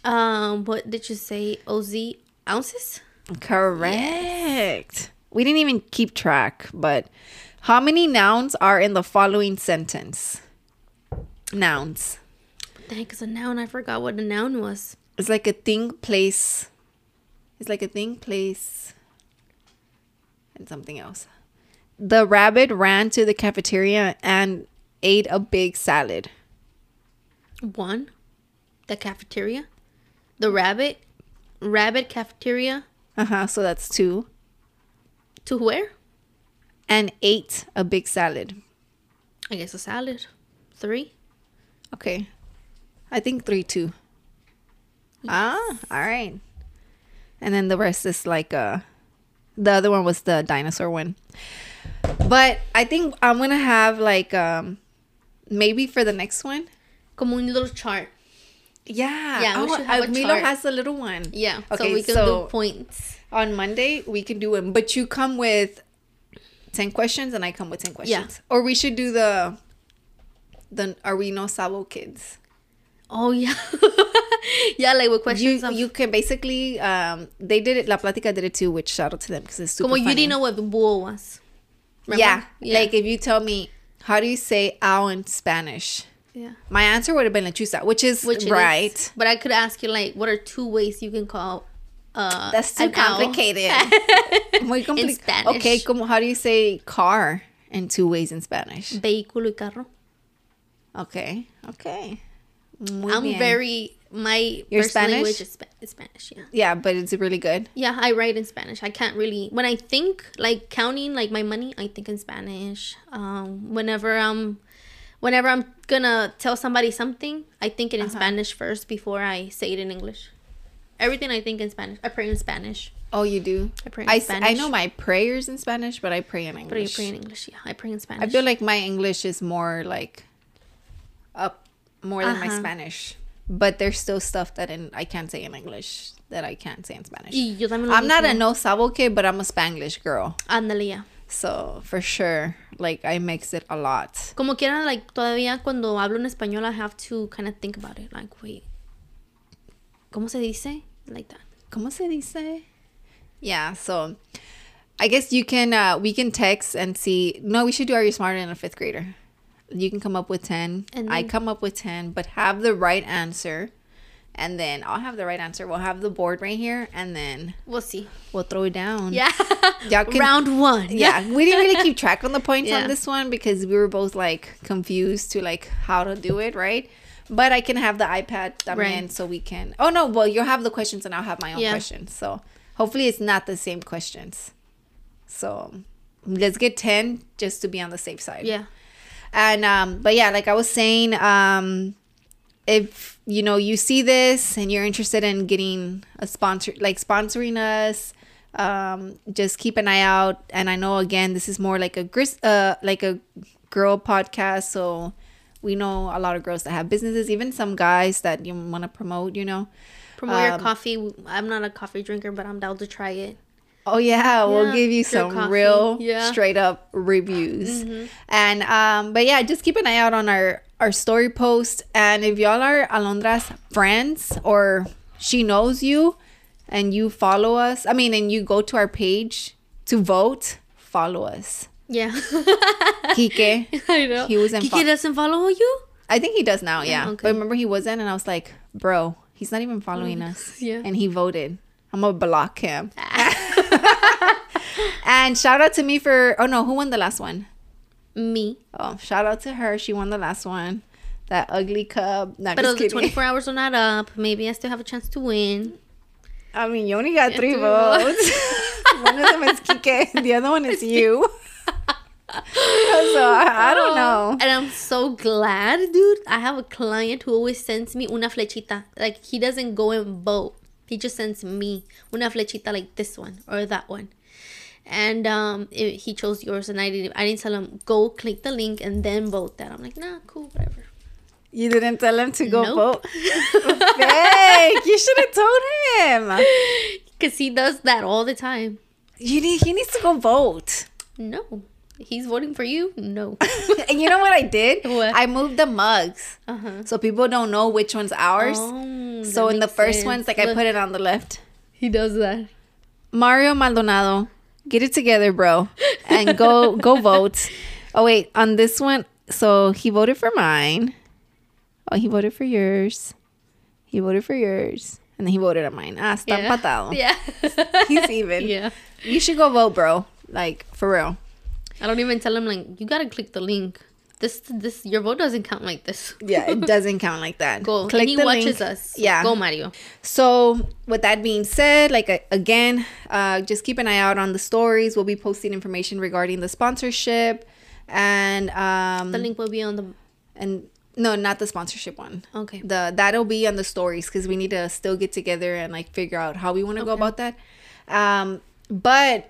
Um, what did you say? O Z ounces? Correct. Yes. We didn't even keep track, but how many nouns are in the following sentence? Nouns. What the heck is a noun? I forgot what a noun was. It's like a thing, place. It's like a thing, place, and something else. The rabbit ran to the cafeteria and ate a big salad. One. The cafeteria. The rabbit. Rabbit cafeteria. Uh-huh. So that's two. To where? And ate a big salad. I guess a salad. Three. Okay. I think three, too. Yes. Ah, all right. And then the rest is like uh, the other one was the dinosaur one. But I think I'm going to have like um, maybe for the next one. Como un little chart. Yeah. Yeah. Oh, have I, Milo has a little one. Yeah. Okay, so we can so do points. On Monday, we can do them. But you come with ten questions and I come with ten questions. Yeah. Or we should do the, the Are We No Sabo Kids? Oh, yeah. Yeah, like with questions. You, of- you can basically, um, they did it, La Plática did it too, which shout out to them because it's super Como funny. You didn't know what búho was. Yeah, yeah. Like if you tell me, how do you say owl in Spanish? Yeah. My answer would have been lechuza, which is which right. Is. But I could ask you, like, what are two ways you can call uh That's too complicated. Muy compli- in Spanish. Okay, como, how do you say car in two ways in Spanish? Vehículo y carro. Okay, okay. Muy I'm bien. Very my Your Spanish language is Sp- Spanish, yeah. Yeah, but it's really good. Yeah, I write in Spanish. I can't really when I think like counting like my money, I think in Spanish. Um, whenever I'm whenever I'm gonna tell somebody something, I think it in uh-huh. Spanish first before I say it in English. Everything I think in Spanish, I pray in Spanish. Oh, you do? I pray in I, Spanish. I know my prayers in Spanish, but I pray in English. But you pray in English, yeah. I pray in Spanish. I feel like my English is more like up. More than uh-huh. my Spanish, but there's still stuff that in I can't say in English that I can't say in Spanish. I'm not a no sabo kid, but I'm a Spanglish girl. Andalia. So for sure, like I mix it a lot. Como quiera, like todavía cuando hablo en español, I have to kind of think about it. Like wait, ¿cómo se dice? Like that. ¿Cómo se dice? Yeah. So I guess you can. Uh, we can text and see. No, we should do Are You Smarter Than a Fifth Grader? You can come up with ten. And I come up with ten, but have the right answer. And then I'll have the right answer. We'll have the board right here. And then we'll see. We'll throw it down. Yeah. Y'all can, round one. Yeah. Yeah. We didn't really keep track on the points yeah. on this one because we were both like confused to like how to do it. Right. But I can have the iPad. I mean, right. So we can. Oh, no. Well, you'll have the questions and I'll have my own yeah. questions. So hopefully it's not the same questions. So let's get ten just to be on the safe side. Yeah. And, um, but yeah, like I was saying, um, if, you know, you see this and you're interested in getting a sponsor, like sponsoring us, um, just keep an eye out. And I know, again, this is more like a gris, uh, like a girl podcast. So we know a lot of girls that have businesses, even some guys that you want to promote, you know, promote um, your coffee. I'm not a coffee drinker, but I'm down to try it. Oh, yeah. yeah, we'll give you some coffee. real yeah. straight up reviews. Mm-hmm. And, um, but yeah, just keep an eye out on our, our story post. And if y'all are Alondra's friends or she knows you and you follow us, I mean, and you go to our page to vote, follow us. Yeah. Kike. I know. He wasn't Kike fo- doesn't follow you? I think he does now, yeah. yeah. Okay. But remember he wasn't and I was like, bro, he's not even following mm. us. Yeah. And he voted. I'm going to block him. And shout out to me for... Oh, no. Who won the last one? me. Oh, shout out to her. She won the last one. That ugly cub. Not but the twenty-four hours are not up. Maybe I still have a chance to win. I mean, you only got yeah, three, three votes. One of them is Kike. The other one is you. So I, I don't know. And I'm so glad, dude. I have a client who always sends me una flechita. Like, he doesn't go and vote. He just sends me una flechita, like this one or that one. And um, it, he chose yours, and I didn't. I didn't tell him go click the link and then vote that. I'm like, nah, cool, whatever. You didn't tell him to go nope. vote. Fake. You should have told him. Cause he does that all the time. You need. He needs to go vote. No, he's voting for you. No. And you know what I did? What? I moved the mugs, uh-huh. so people don't know which one's ours. Oh, so in the first sense. ones, like Look, I put it on the left. He does that. Mario Maldonado. Get it together, bro, and go go vote. Oh, wait, on this one, so he voted for mine. Oh, he voted for yours. He voted for yours. And then he voted on mine. Ah, está empatado. Yeah. yeah. He's even. Yeah. You should go vote, bro. Like, for real. I don't even tell him, like, you got to click the link. This, this, your vote doesn't count like this. Yeah, it doesn't count like that. Go. Click and he the watches link. us. Yeah. Go, Mario. So, with that being said, like, uh, again, uh, just keep an eye out on the stories. We'll be posting information regarding the sponsorship. And, um... the link will be on the... and no, not the sponsorship one. Okay. The That'll be on the stories because we need to still get together and, like, figure out how we want to okay. go about that. Um, but...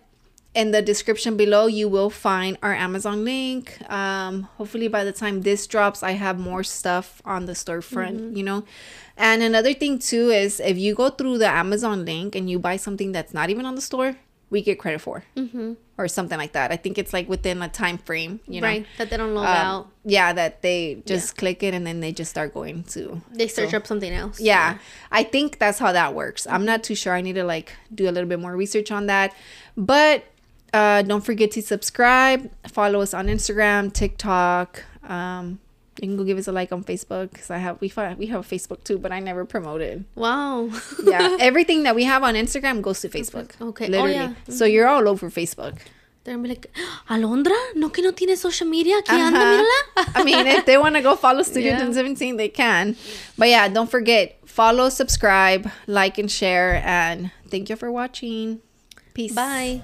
in the description below, you will find our Amazon link. Um, hopefully, by the time this drops, I have more stuff on the storefront, mm-hmm. you know. And another thing, too, is if you go through the Amazon link and you buy something that's not even on the store, we get credit for mm-hmm. or something like that. I think it's like within a time frame, you know. Right, that they don't know um, about. Yeah, that they just yeah. click it and then they just start going to. They search so, up something else. Yeah, yeah, I think that's how that works. I'm not too sure. I need to like do a little bit more research on that. But... Uh, don't forget to subscribe. Follow us on Instagram, TikTok. Um, you can go give us a like on Facebook because I have we find, we have a Facebook too, but I never promote it. Wow. Yeah, everything that we have on Instagram goes to Facebook. Okay. Literally. Oh, yeah. Mm-hmm. So you're all over Facebook. They're gonna be like, Alondra, no que no tiene social media. Aquí uh-huh. anda, mírala. I mean, if they want to go follow Studio yeah. ten seventeen, they can. But yeah, don't forget follow, subscribe, like, and share. And thank you for watching. Peace. Bye.